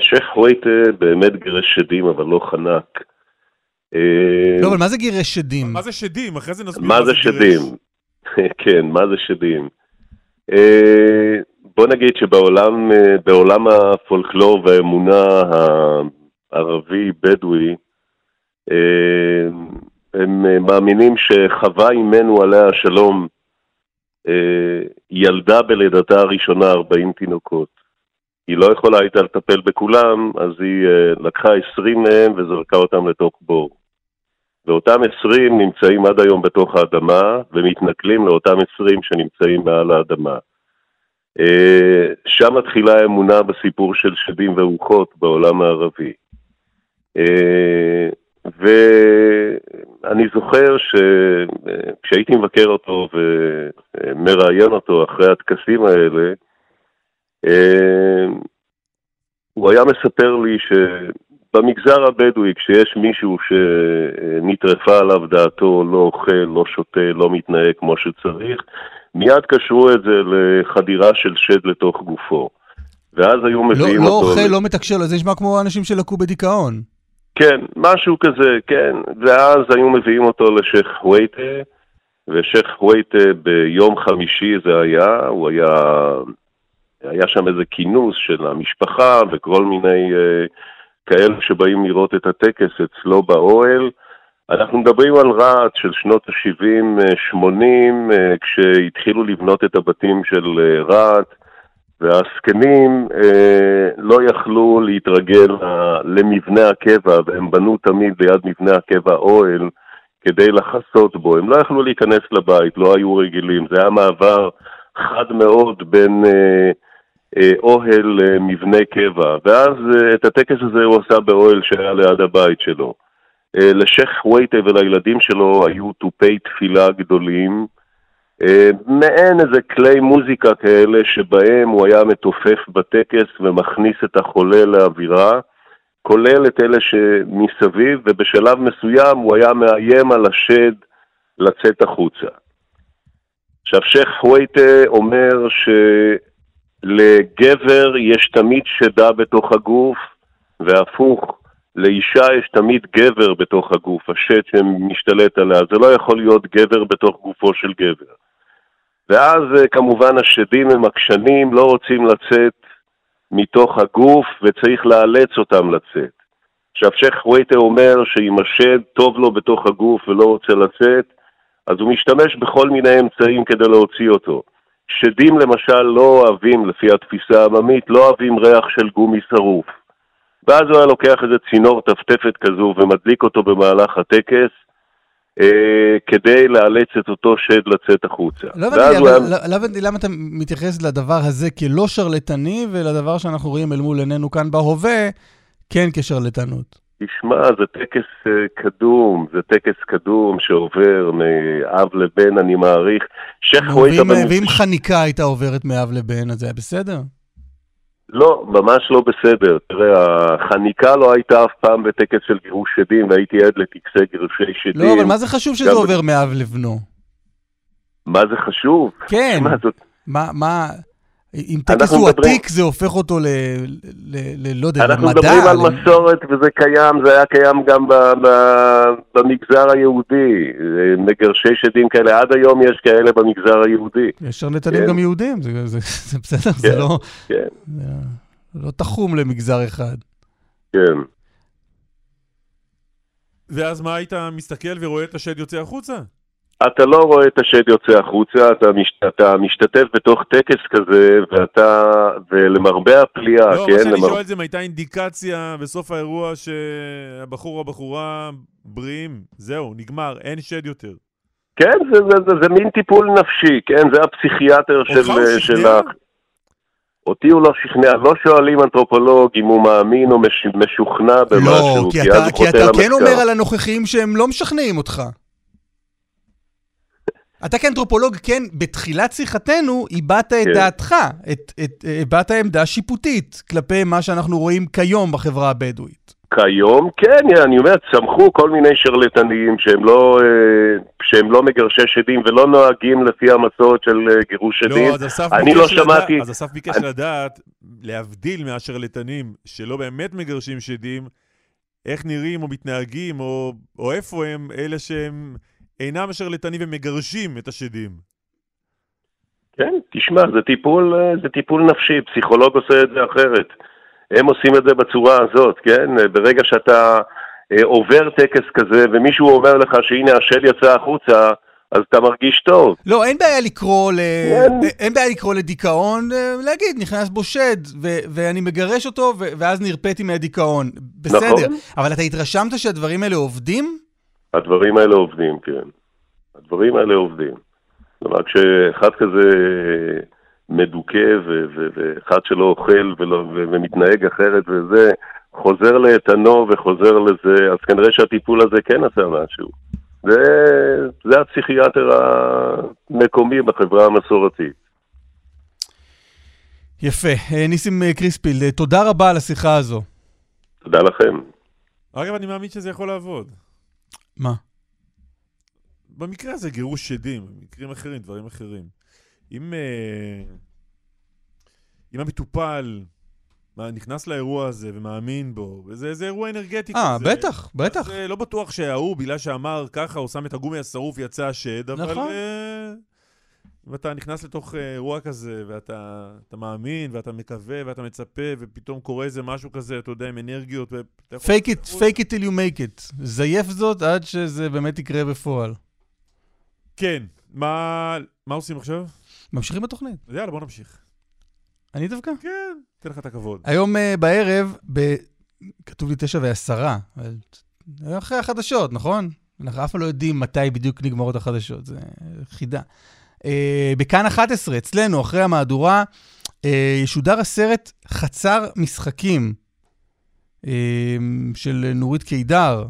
שייך חוויטה באמת גירש שדים, אבל לא חנק. לא, אבל מה זה גירש שדים? מה זה שדים? אחרי זה נסביר מה זה שדים. כן, מה זה שדים? בוא נגיד שבעולם הפולקלור והאמונה הערבי-בדואי, הם מאמינים שחווה אימנו עליה השלום ילדה בלידתה הראשונה 40 תינוקות. היא לא יכולה הייתה לטפל בכולם, אז היא לקחה 20 מהם וזרקה אותם לתוך בור. ואותם 20 נמצאים עד היום בתוך האדמה, ומתנכלים לאותם 20 שנמצאים מעל האדמה. שם מתחילה האמונה בסיפור של שדים ורוחות בעולם הערבי. ואני זוכר שכשהייתי מבקר אותו ומראיין אותו אחרי התקסים האלה, הוא היה מספר לי שבמגזר הבדואי כשיש מישהו שנטרפה עליו דעתו, לא אוכל, לא שותה, לא מתנהג כמו שצריך, מיד קשרו את זה לחדירה של שד לתוך גופו. ואז היו מביאים אותו... לא אוכל, לא מתקשר, זה נשמע כמו אנשים שלקו בדיכאון. כן, משהו כזה, כן. ואז היו מביאים אותו לשייך חווייטה, ושייך חווייטה ביום חמישי זה היה, הוא היה שם איזה כינוס של המשפחה, וכל מיני כאלה שבאים לראות את הטקס אצלו באוהל. אנחנו מדברים על רעת של שנות ה-70-80, כשהתחילו לבנות את הבתים של רעת, והסקנים לא יכלו להתרגל למבנה הקבע, והם בנו תמיד ליד מבנה הקבע אוהל כדי לחסות בו. הם לא יכלו להיכנס לבית, לא היו רגילים. זה היה מעבר חד מאוד בין אוהל למבנה קבע. ואז את הטקס הזה הוא עשה באוהל שהיה ליד הבית שלו. לשייך ווייטה ולילדים שלו היו טופי תפילה גדולים, מעין איזה כלי מוזיקה כאלה שבהם הוא היה מתופף בטקס ומכניס את החולה לאווירה, כולל את אלה שמסביב, ובשלב מסוים הוא היה מאיים על השד לצאת החוצה. עכשיו, שייך ווייטה אומר שלגבר יש תמיד שדה בתוך הגוף, והפוך, לאישה יש תמיד גבר בתוך הגוף, השד שמשתלט עליה, זה לא יכול להיות גבר בתוך גופו של גבר. ואז כמובן השדים הם עקשנים, לא רוצים לצאת מתוך הגוף וצריך לאלץ אותם לצאת. עכשיו שייך ווייטה אומר שאם השד טוב לו בתוך הגוף ולא רוצה לצאת, אז הוא משתמש בכל מיני אמצעים כדי להוציא אותו. שדים למשל לא אוהבים, לפי התפיסה העממית, לא אוהבים ריח של גומי שרוף. ואז הוא היה לוקח איזה צינור טפטפת כזו ומדליק אותו במהלך הטקס, כדי לאלץ את אותו שד לצאת החוצה. לא הבנתי למה אתה מתייחס לדבר הזה כלא שרלטני, ולדבר שאנחנו רואים אל מול עינינו כאן בהווה, כן כשרלטנות. תשמע, זה טקס קדום, זה טקס קדום שעובר מאב לבן, אני מעריך. ואם חניקה הייתה עוברת מאב לבן, אז זה היה בסדר? לא, ממש לא בסדר. תראה, החניקה לא הייתה אף פעם בטקס של גירוש שדים, והייתי עד לטקסי גירושי שדים. לא, אבל מה זה חשוב שזה עובר מאב לבנו? מה זה חשוב? כן. מה, אם טקס הוא עתיק, זה הופך אותו ללא יודע, למדע. אנחנו מדברים על מסורת, וזה קיים, זה היה קיים גם במגזר היהודי. מגרשי שדים כאלה, עד היום יש כאלה במגזר היהודי. יש שרלטנים גם יהודים, זה בסדר, זה לא תחום למגזר אחד. כן. ואז מה היית מסתכל ורואה את השד יוצא החוצה? אתה לא רואה את השד יוצא החוצה, אתה משתתף בתוך טקס כזה, ולמרבה הפליאה, לא, כן, מה שאני שואל זה, מה הייתה אינדיקציה בסוף האירוע שהבחור או הבחורה בריאים, זהו, נגמר, אין שד יותר. כן, זה מין טיפול נפשי, כן, זה הפסיכיאטר של ה... אותי הוא לא שכנע, לא שואלים אנתרופולוג אם הוא מאמין או משוכנע במשהו. לא, כי אתה כן אומר על הנוכחים שהם לא משכנעים אותך. אתה כאנתרופולוג, כן, בתחילת שיחתנו, הבאת את דעתך, הבאת העמדה שיפוטית, כלפי מה שאנחנו רואים כיום בחברה הבדואית. כיום, כן, אני אומר, צמחו כל מיני שרלטנים שהם לא מגרשי שדים ולא נוהגים לפי המסורת של גירוש שדים. לא, אז אסף ביקש לדעת, להבדיל מהשרלטנים שלא באמת מגרשים שדים, איך נראים או מתנהגים או איפה הם, אלה שהם... אינם שרלטנים ומגרשים את השדים. כן, תשמע, זה טיפול נפשי, פסיכולוג עושה את זה אחרת. הם עושים את זה בצורה הזאת, כן? ברגע שאתה עובר טקס כזה, ומישהו אומר לך שהנה השל יצא החוצה, אז אתה מרגיש טוב. לא, אין בעיה לקרוא, אין בעיה לקרוא לדיכאון, להגיד, נכנס בו שד, ואני מגרש אותו, ואז נרפאתי מהדיכאון. בסדר. אבל אתה התרשמת שהדברים האלה עובדים? הדברים האלה עובדים, כן. הדברים האלה עובדים. זאת אומרת, כשאחד כזה מדוכא, ואחד שלא אוכל, ומתנהג אחרת וזה, חוזר לאיתנו וחוזר לזה, אז כנראה שהטיפול הזה כן עשה משהו. זה הפסיכיאטר המקומי בחברה המסורתית. יפה. ניסים קריספיל, תודה רבה על השיחה הזו. תודה לכם. אגב, אני מאמין שזה יכול לעבוד. מה? במקרה הזה גירוש שדים, במקרים אחרים, דברים אחרים. אם המטופל נכנס לאירוע הזה ומאמין בו, וזה אירוע אנרגטי כזה. בטח, בטח. אז לא בטוח שהאו, בגלל שאמר ככה, הוא שם את הגומי השרוף, יצא השד, אבל אם אתה נכנס לתוך אירוע כזה, ואתה מאמין, ואתה מקווה, ואתה מצפה, ופתאום קורה איזה משהו כזה, אתה יודע, עם אנרגיות. Fake it, fake it till you make it. זייף זאת עד שזה באמת יקרה בפועל. כן. מה עושים עכשיו? ממשיכים בתוכנית. יאללה, בוא נמשיך. אני דווקא? כן, תן לך את הכבוד. היום בערב, כתוב לי 9:10, אחרי החדשות, נכון? אנחנו אף פעם לא יודעים מתי בדיוק נגמרות החדשות, זה חידה. בכאן 11, אצלנו, אחרי המהדורה, ישודר הסרט חצר משחקים של נורית קידר,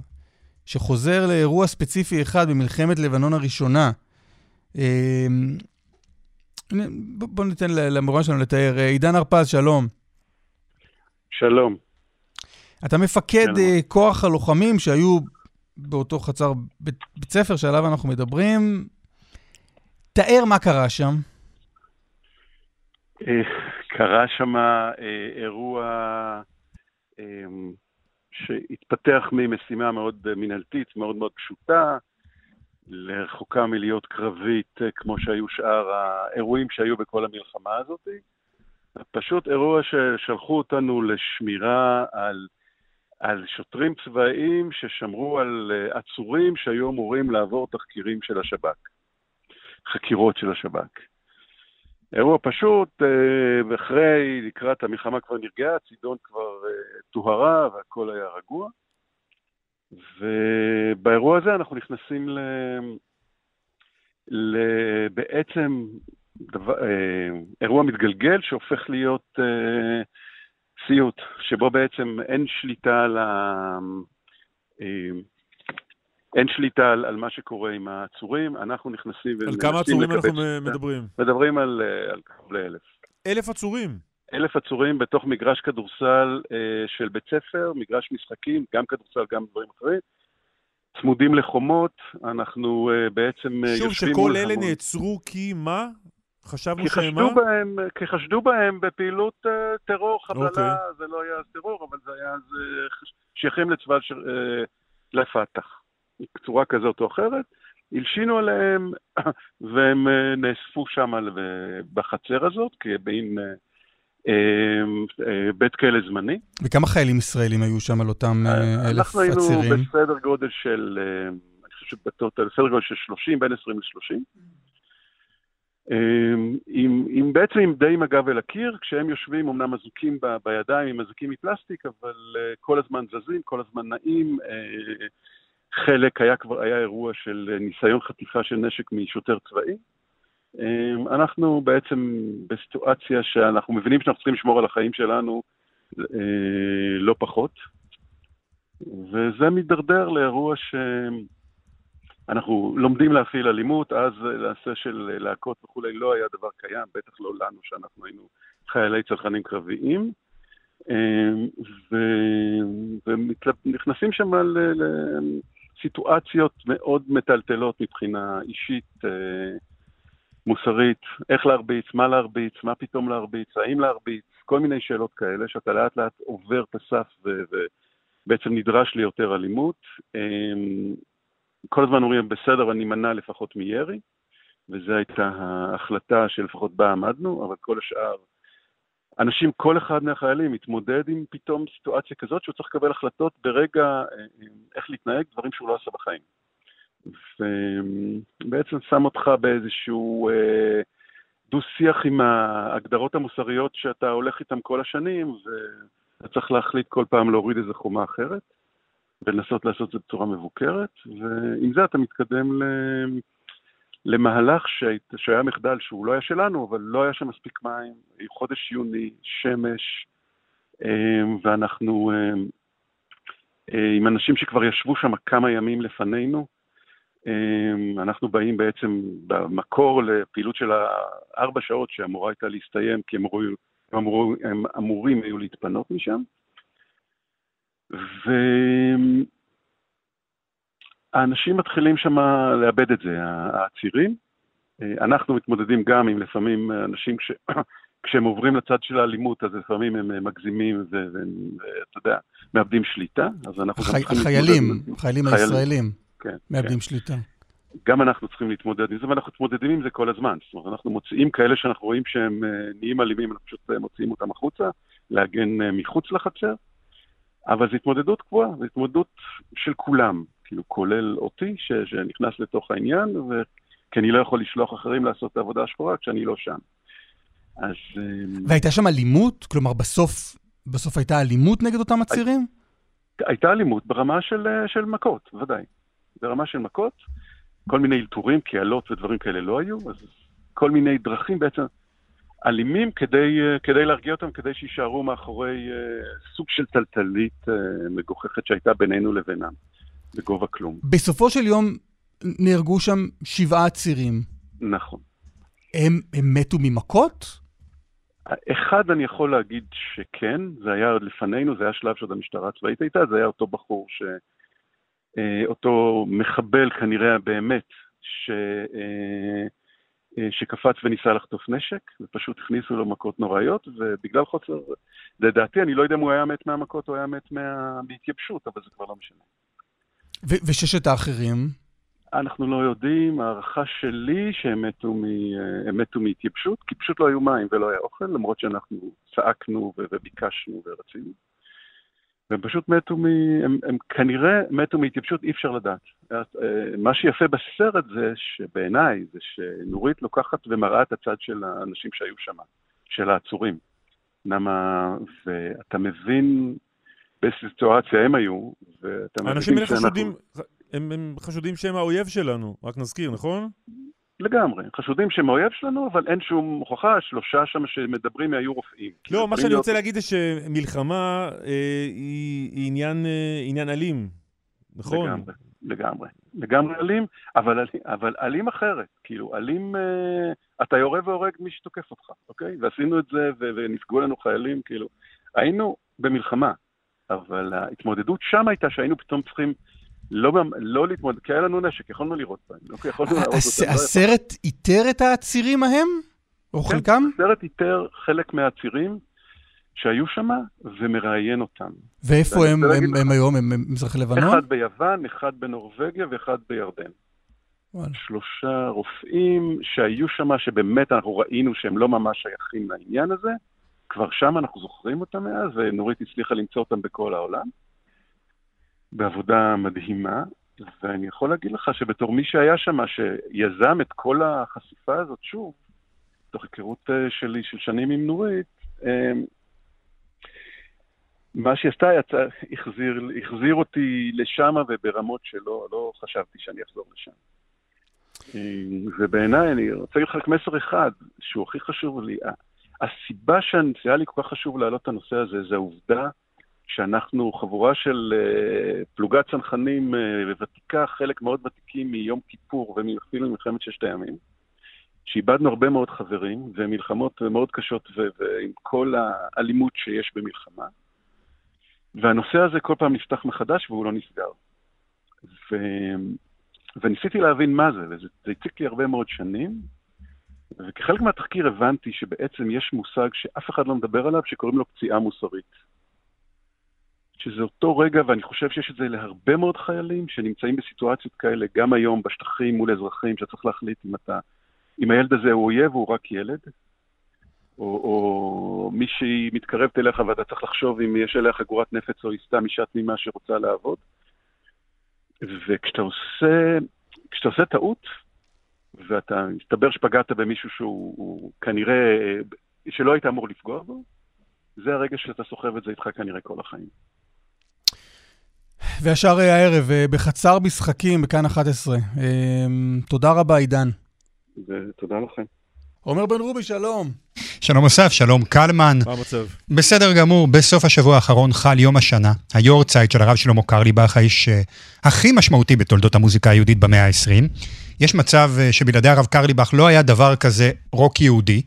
שחוזר לאירוע ספציפי אחד במלחמת לבנון הראשונה. בוא ניתן למורן שלנו לתאר. עידן הר פז, שלום. שלום. אתה מפקד כוח הלוחמים שהיו באותו חצר בית ספר שעליו אנחנו מדברים. תאר מה קרה שם. קרה שם אירוע שהתפתח ממשימה מאוד מנהלתית, מאוד מאוד פשוטה, לרחוקה מלהיות קרבית כמו שהיו שאר האירועים שהיו בכל המלחמה הזאת. פשוט אירוע ששלחו אותנו לשמירה על שוטרים צבאיים ששמרו על עצורים שהיו אמורים לעבור תחקירים של השב"כ. חקירות של השב"כ. אירוע פשוט, אחרי לקראת המלחמה כבר נרגעה, הצידון כבר טוהרה והכל היה רגוע. ובאירוע הזה אנחנו נכנסים בעצם אירוע מתגלגל שהופך להיות סיוט, שבו בעצם אין שליטה על מה שקורה עם העצורים. אנחנו נכנסים על כמה עצורים אנחנו מדברים? מדברים על קרוב ל-1,000. 1,000 עצורים? 1,000 עצורים בתוך מגרש כדורסל של בית ספר, מגרש משחקים, גם כדורסל, גם דברים אחרים. צמודים לחומות, אנחנו בעצם יושבים... שוב, שכל אלה נעצרו כי מה? חשבנו שהם מה? כי חשדו בהם בפעילות טרור, חבלה, זה לא היה טרור, אבל זה היה שייכים לצבא לפתח. בצורה כזאת או אחרת, הלשינו עליהם, והם נאספו שם בחצר הזאת, כבין... בית כלא זמני. וכמה חיילים ישראלים היו שם על אותם 1,000 עצירים? אנחנו היינו בסדר גודל של 30, בין 20 ל-30. עם בעצם עם די מגב אל הקיר, כשהם יושבים אומנם מזוקים בידיים, עם מזוקים מפלסטיק, אבל כל הזמן זזים, כל הזמן נעים. חלק היה אירוע של ניסיון חתיכה של נשק משוטר צבאי. אנחנו בעצם בסיטואציה שאנחנו מבינים שאנחנו צריכים לשמור על החיים שלנו לא פחות, וזה מתדרדר לאירוע שאנחנו לומדים להפעיל אלימות. אז לעשה של להקות וכולי לא היה דבר קיים, בטח לא לנו שאנחנו היינו חיילי צלחנים קרביים, ונכנסים שם לסיטואציות מאוד מטלטלות מבחינה אישית, מוסרית, איך להרביץ, מה פתאום להרביץ, האם להרביץ, כל מיני שאלות כאלה, שאתה לאט לאט עובר את הסף ובעצם נדרש לי יותר אלימות. כל הזמן אומרים בסדר, אני מנע לפחות מירי, וזו הייתה ההחלטה שלפחות בה עמדנו, אבל כל השאר, אנשים, כל אחד מהחיילים מתמודד עם פתאום סיטואציה כזאת, שהוא צריך לקבל החלטות ברגע איך להתנהג, דברים שהוא לא עשה בחיים. ובעצם שם אותך באיזשהו דו-שיח עם ההגדרות המוסריות שאתה הולך איתם כל השנים, ואתה צריך להחליט כל פעם להוריד איזה חומה אחרת, ולנסות לעשות את זה בצורה מבוקרת, ועם זה אתה מתקדם למהלך שהיה מחדל שהוא לא היה שלנו, אבל לא היה שם מספיק מים, חודש יוני, שמש, ואנחנו עם אנשים שכבר ישבו שם כמה ימים לפנינו, אנחנו באים בעצם במקור לפעילות של 4 שעות שאמורה הייתה להסתיים, כי הם אמורים היו להתפנות משם, והאנשים מתחילים שם לאבד את זה, העצירים. אנחנו מתמודדים גם עם לפעמים אנשים כשהם עוברים לצד של האלימות, אז לפעמים הם מגזימים ואתה יודע, מאבדים שליטה. החיילים הישראלים מאבדים שליטה. גם אנחנו צריכים להתמודד עם זה, ואנחנו מתמודדים עם זה כל הזמן. זאת אומרת, אנחנו מוצאים כאלה שאנחנו רואים שהם נהיים אלימים, אנחנו פשוט מוצאים אותם החוצה, להגן מחוץ לחצר. אבל זו התמודדות קבועה, זו התמודדות של כולם, כאילו כולל אותי שנכנס לתוך העניין, כי אני לא יכול לשלוח אחרים לעשות את העבודה השחורה כשאני לא שם. אז, והייתה שם אלימות? כלומר, בסוף הייתה אלימות נגד אותם הצירים? הייתה אלימות ברמה של מכות, ודאי. ברמה של מכות, כל מיני אלתורים, קהלות ודברים כאלה לא היו, אז כל מיני דרכים בעצם אלימים כדי להרגיע אותם, כדי שישארו מאחורי סוג של טלטלית מגוחכת שהייתה בינינו לבינם, בגובה כלום. בסופו של יום נהרגו שם 7 עצירים. נכון. הם מתו ממכות? אחד אני יכול להגיד שכן, זה היה עוד לפנינו, זה היה שלב שעוד המשטרה הצבאית הייתה, זה היה אותו בחור אותו מחבל כנראה באמת שקפץ וניסה לחטוף נשק, ופשוט הכניסו לו מכות נוראיות, ובגלל חוסר, לדעתי, אני לא יודע אם הוא היה מת מהמכות, הוא היה מת מההתייבשות, אבל זה כבר לא משנה. וששת האחרים? אנחנו לא יודעים, הערכה שלי שהם מתו מהתייבשות, כי פשוט לא היו מים ולא היה אוכל, למרות שאנחנו צעקנו וביקשנו ורצינו. והם פשוט מתו, הם כנראה מתו מהתייבשות, אי אפשר לדעת. מה שיפה בסרט זה שבעיניי, זה שנורית לוקחת ומראה את הצד של האנשים שהיו שם, של העצורים. ואתה מבין בסיטואציה הם היו, ואתה מבין שאנחנו... הם חשודים שהם האויב שלנו, רק נזכיר, נכון? לגמרי, חשודים שהם האויב שלנו, אבל אין שום הוכחה, 3 שם שמדברים היו רופאים. לא, מה שאני רוצה להגיד זה שמלחמה היא עניין אלים, נכון? לגמרי אלים, אבל אלים אחרת, כאילו, אלים, אתה יורה והורג מי שתוקף אותך, אוקיי? ועשינו את זה ונפגעו לנו חיילים, כאילו, היינו במלחמה, אבל ההתמודדות שם הייתה שהיינו פתאום צריכים לא להתמודד, כי היה לנו נשק, יכולנו לראות בהם. הסרט איתר את העצירים ההם? או חלקם? הסרט איתר חלק מהעצירים שהיו שם ומראיין אותם. ואיפה הם היום? הם מזרח לבנון? אחד ביוון, אחד בנורווגיה ואחד בירדן. 3 רופאים שהיו שם, שבאמת אנחנו ראינו שהם לא ממש שייכים לעניין הזה. כבר שם אנחנו זוכרים אותם מאז, ונורית הצליחה למצוא אותם בכל העולם. בעבודה מדהימה, ואני יכול להגיד לך שבתור מי שהיה שם, שיזם את כל החשיפה הזאת, שוב, תוך היכרות שלי של שנים עם נורית, מה שעשתה, החזיר אותי לשם, וברמות שלא, לא חשבתי שאני אחזור לשם. ובעיניי, אני רוצה להגיד לך מסר אחד, שהוא הכי חשוב לי, הסיבה שהיה לי כל כך חשוב להעלות את הנושא הזה, זה העובדה, שאנחנו חבורה של פלוגת צנחנים ותיקה, חלק מאוד ותיקים מיום כיפור ואפילו מלחמת 6 הימים, שאיבדנו הרבה מאוד חברים ומלחמות מאוד קשות ועם כל האלימות שיש במלחמה. והנושא הזה כל פעם נפתח מחדש והוא לא נסגר. וניסיתי להבין מה זה, וזה הציק לי הרבה מאוד שנים. וכחלק מהתחקיר הבנתי שבעצם יש מושג שאף אחד לא מדבר עליו, שקוראים לו פציעה מוסרית. שזה אותו רגע, ואני חושב שיש את זה להרבה מאוד חיילים שנמצאים בסיטואציות כאלה, גם היום בשטחים מול אזרחים, שאתה צריך להחליט אם אתה אם הילד הזה הוא אויב, הוא רק ילד, או מישהי מתקרבת אליך ואתה צריך לחשוב אם יש אליה חגורת נפץ או היא סתם אישה תמימה שרוצה לעבוד. וכשאתה עושה טעות, ואתה מסתבר שפגעת במישהו שהוא כנראה, שלא היית אמור לפגוע בו, זה הרגע שאתה סוחב את זה איתך כנראה כל החיים. והשאר הערב, בחצר משחקים, בכאן 11. תודה רבה, עידן. ותודה לכם. עומר בן רובי, שלום. שלום אסף, שלום קלמן. מה המצב? בסדר גמור, בסוף השבוע האחרון חל יום השנה, היורצייט של הרב שלום קרליבך, האיש הכי משמעותי בתולדות המוזיקה היהודית במאה ה-20. יש מצב שבלעדי הרב קרליבך לא היה דבר כזה רוק יהודי.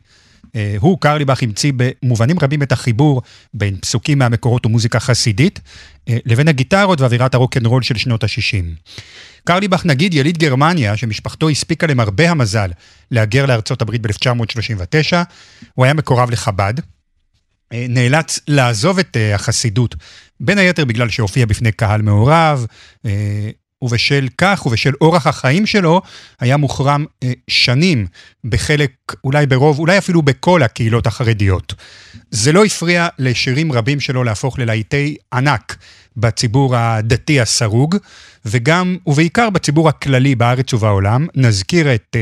הוא, קרליבך, המציא במובנים רבים את החיבור בין פסוקים מהמקורות ומוזיקה חסידית, לבין הגיטרות ואווירת הרוקנרול של שנות ה-60. קרליבך, נגיד, יליד גרמניה, שמשפחתו הספיקה למרבה המזל להגר לארצות הברית ב-1939, הוא היה מקורב לחב"ד, נאלץ לעזוב את החסידות, בין היתר בגלל שהופיע בפני קהל מעורב, ובשל כך ובשל אורח החיים שלו, היה מוחרם שנים בחלק, אולי ברוב, אולי אפילו בכל הקהילות החרדיות. זה לא הפריע לשירים רבים שלו להפוך ללהיטי ענק בציבור הדתי הסרוג, וגם, ובעיקר בציבור הכללי בארץ ובעולם, נזכיר את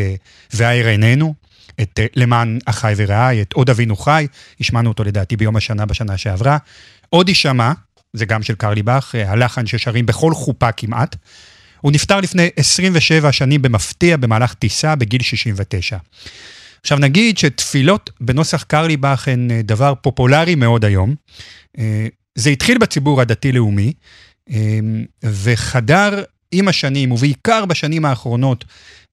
"והאיר עינינו", את "למען אחי ורעי", את "עוד אבינו חי", השמענו אותו לדעתי ביום השנה בשנה שעברה, "עוד ישמע", זה גם של קרליבך, הלחן ששרים בכל חופה כמעט. הוא נפטר לפני 27 שנים במפתיע, במהלך טיסה, בגיל 69. עכשיו נגיד שתפילות בנוסח קרליבך הן דבר פופולרי מאוד היום. זה התחיל בציבור הדתי-לאומי, וחדר עם השנים, ובעיקר בשנים האחרונות,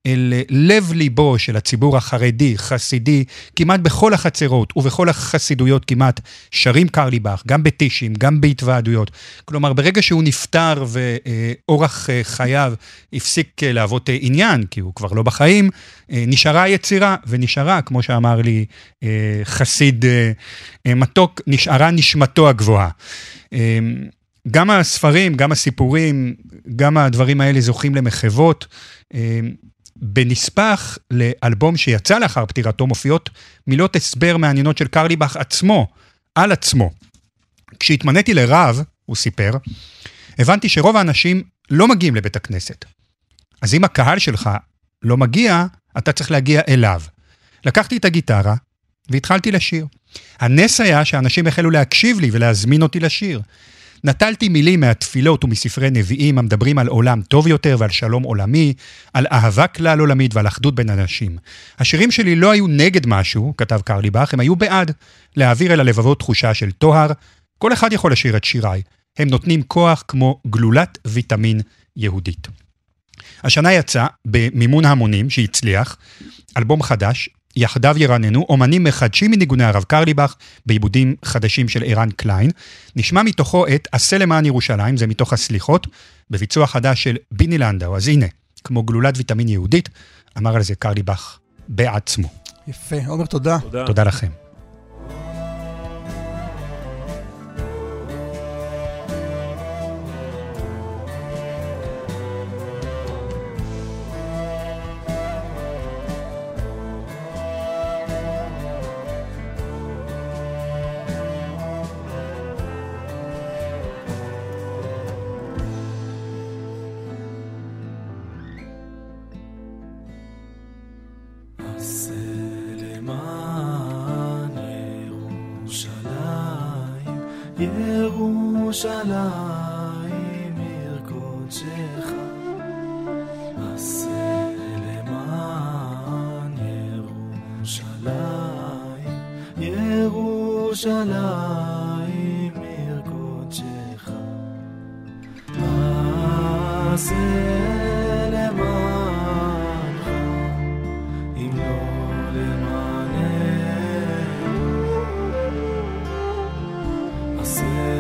אל לב ליבו של הציבור החרדי, חסידי, כמעט בכל החצרות ובכל החסידויות כמעט, שרים קרליבך, גם בטישים, גם בהתוועדויות. כלומר, ברגע שהוא נפטר ואורח חייו הפסיק להוות עניין, כי הוא כבר לא בחיים, נשארה יצירה ונשארה, כמו שאמר לי חסיד מתוק, נשארה נשמתו הגבוהה. גם הספרים, גם הסיפורים, גם הדברים האלה זוכים למחוות. בנספח לאלבום שיצא לאחר פטירתו מופיעות מילות הסבר מעניינות של קרליבך עצמו, על עצמו. כשהתמניתי לרב, הוא סיפר, הבנתי שרוב האנשים לא מגיעים לבית הכנסת. אז אם הקהל שלך לא מגיע, אתה צריך להגיע אליו. לקחתי את הגיטרה והתחלתי לשיר. הנס היה שאנשים החלו להקשיב לי ולהזמין אותי לשיר. נטלתי מילים מהתפילות ומספרי נביאים המדברים על עולם טוב יותר ועל שלום עולמי, על אהבה כלל עולמית ועל אחדות בין אנשים. השירים שלי לא היו נגד משהו, כתב קרליבך, הם היו בעד להעביר אל הלבבות תחושה של טוהר. כל אחד יכול לשיר את שיריי. הם נותנים כוח כמו גלולת ויטמין יהודית. השנה יצא במימון המונים שהצליח, אלבום חדש, יחדיו ירננו, אומנים מחדשים מניגוני הרב קרליבך, בעיבודים חדשים של ערן קליין. נשמע מתוכו את "עשה למען ירושלים", זה מתוך הסליחות, בביצוע חדש של ביני לנדאו. אז הנה, כמו גלולת ויטמין יהודית, אמר על זה קרליבך בעצמו. יפה, עומר, תודה. תודה לכם. ירושלים עיר קודשך, עשה למען ירושלים, ירושלים עיר קודשך, עשה למענך אם לא למעננו, עשה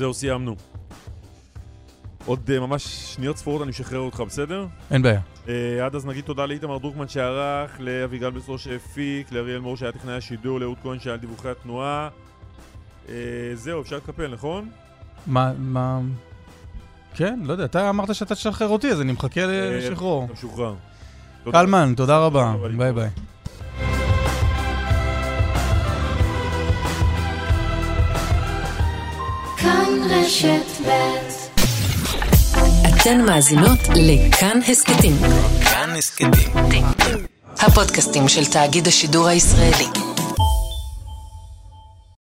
זהו, סיימנו. עוד ממש שניות ספורות אני משחרר אותך, בסדר? אין בעיה. עד אז נגיד תודה לאיתמר דרוקמן שערך, לאביגל בסור שהפיק, לאריאל מור שהיה טכנאי השידור, לאהוד כהן שהיה דיווחי התנועה. זהו, אפשר לקפל, נכון? מה... כן, לא יודע, אתה אמרת שאתה תשחרר אותי, אז אני מחכה לשחרור. אתה משוחרר. קלמן, תודה רבה. ביי ביי. אתן מאזינות לכאן הסקטים. כאן הסקטים. הפודקאסטים של תאגיד השידור הישראלי.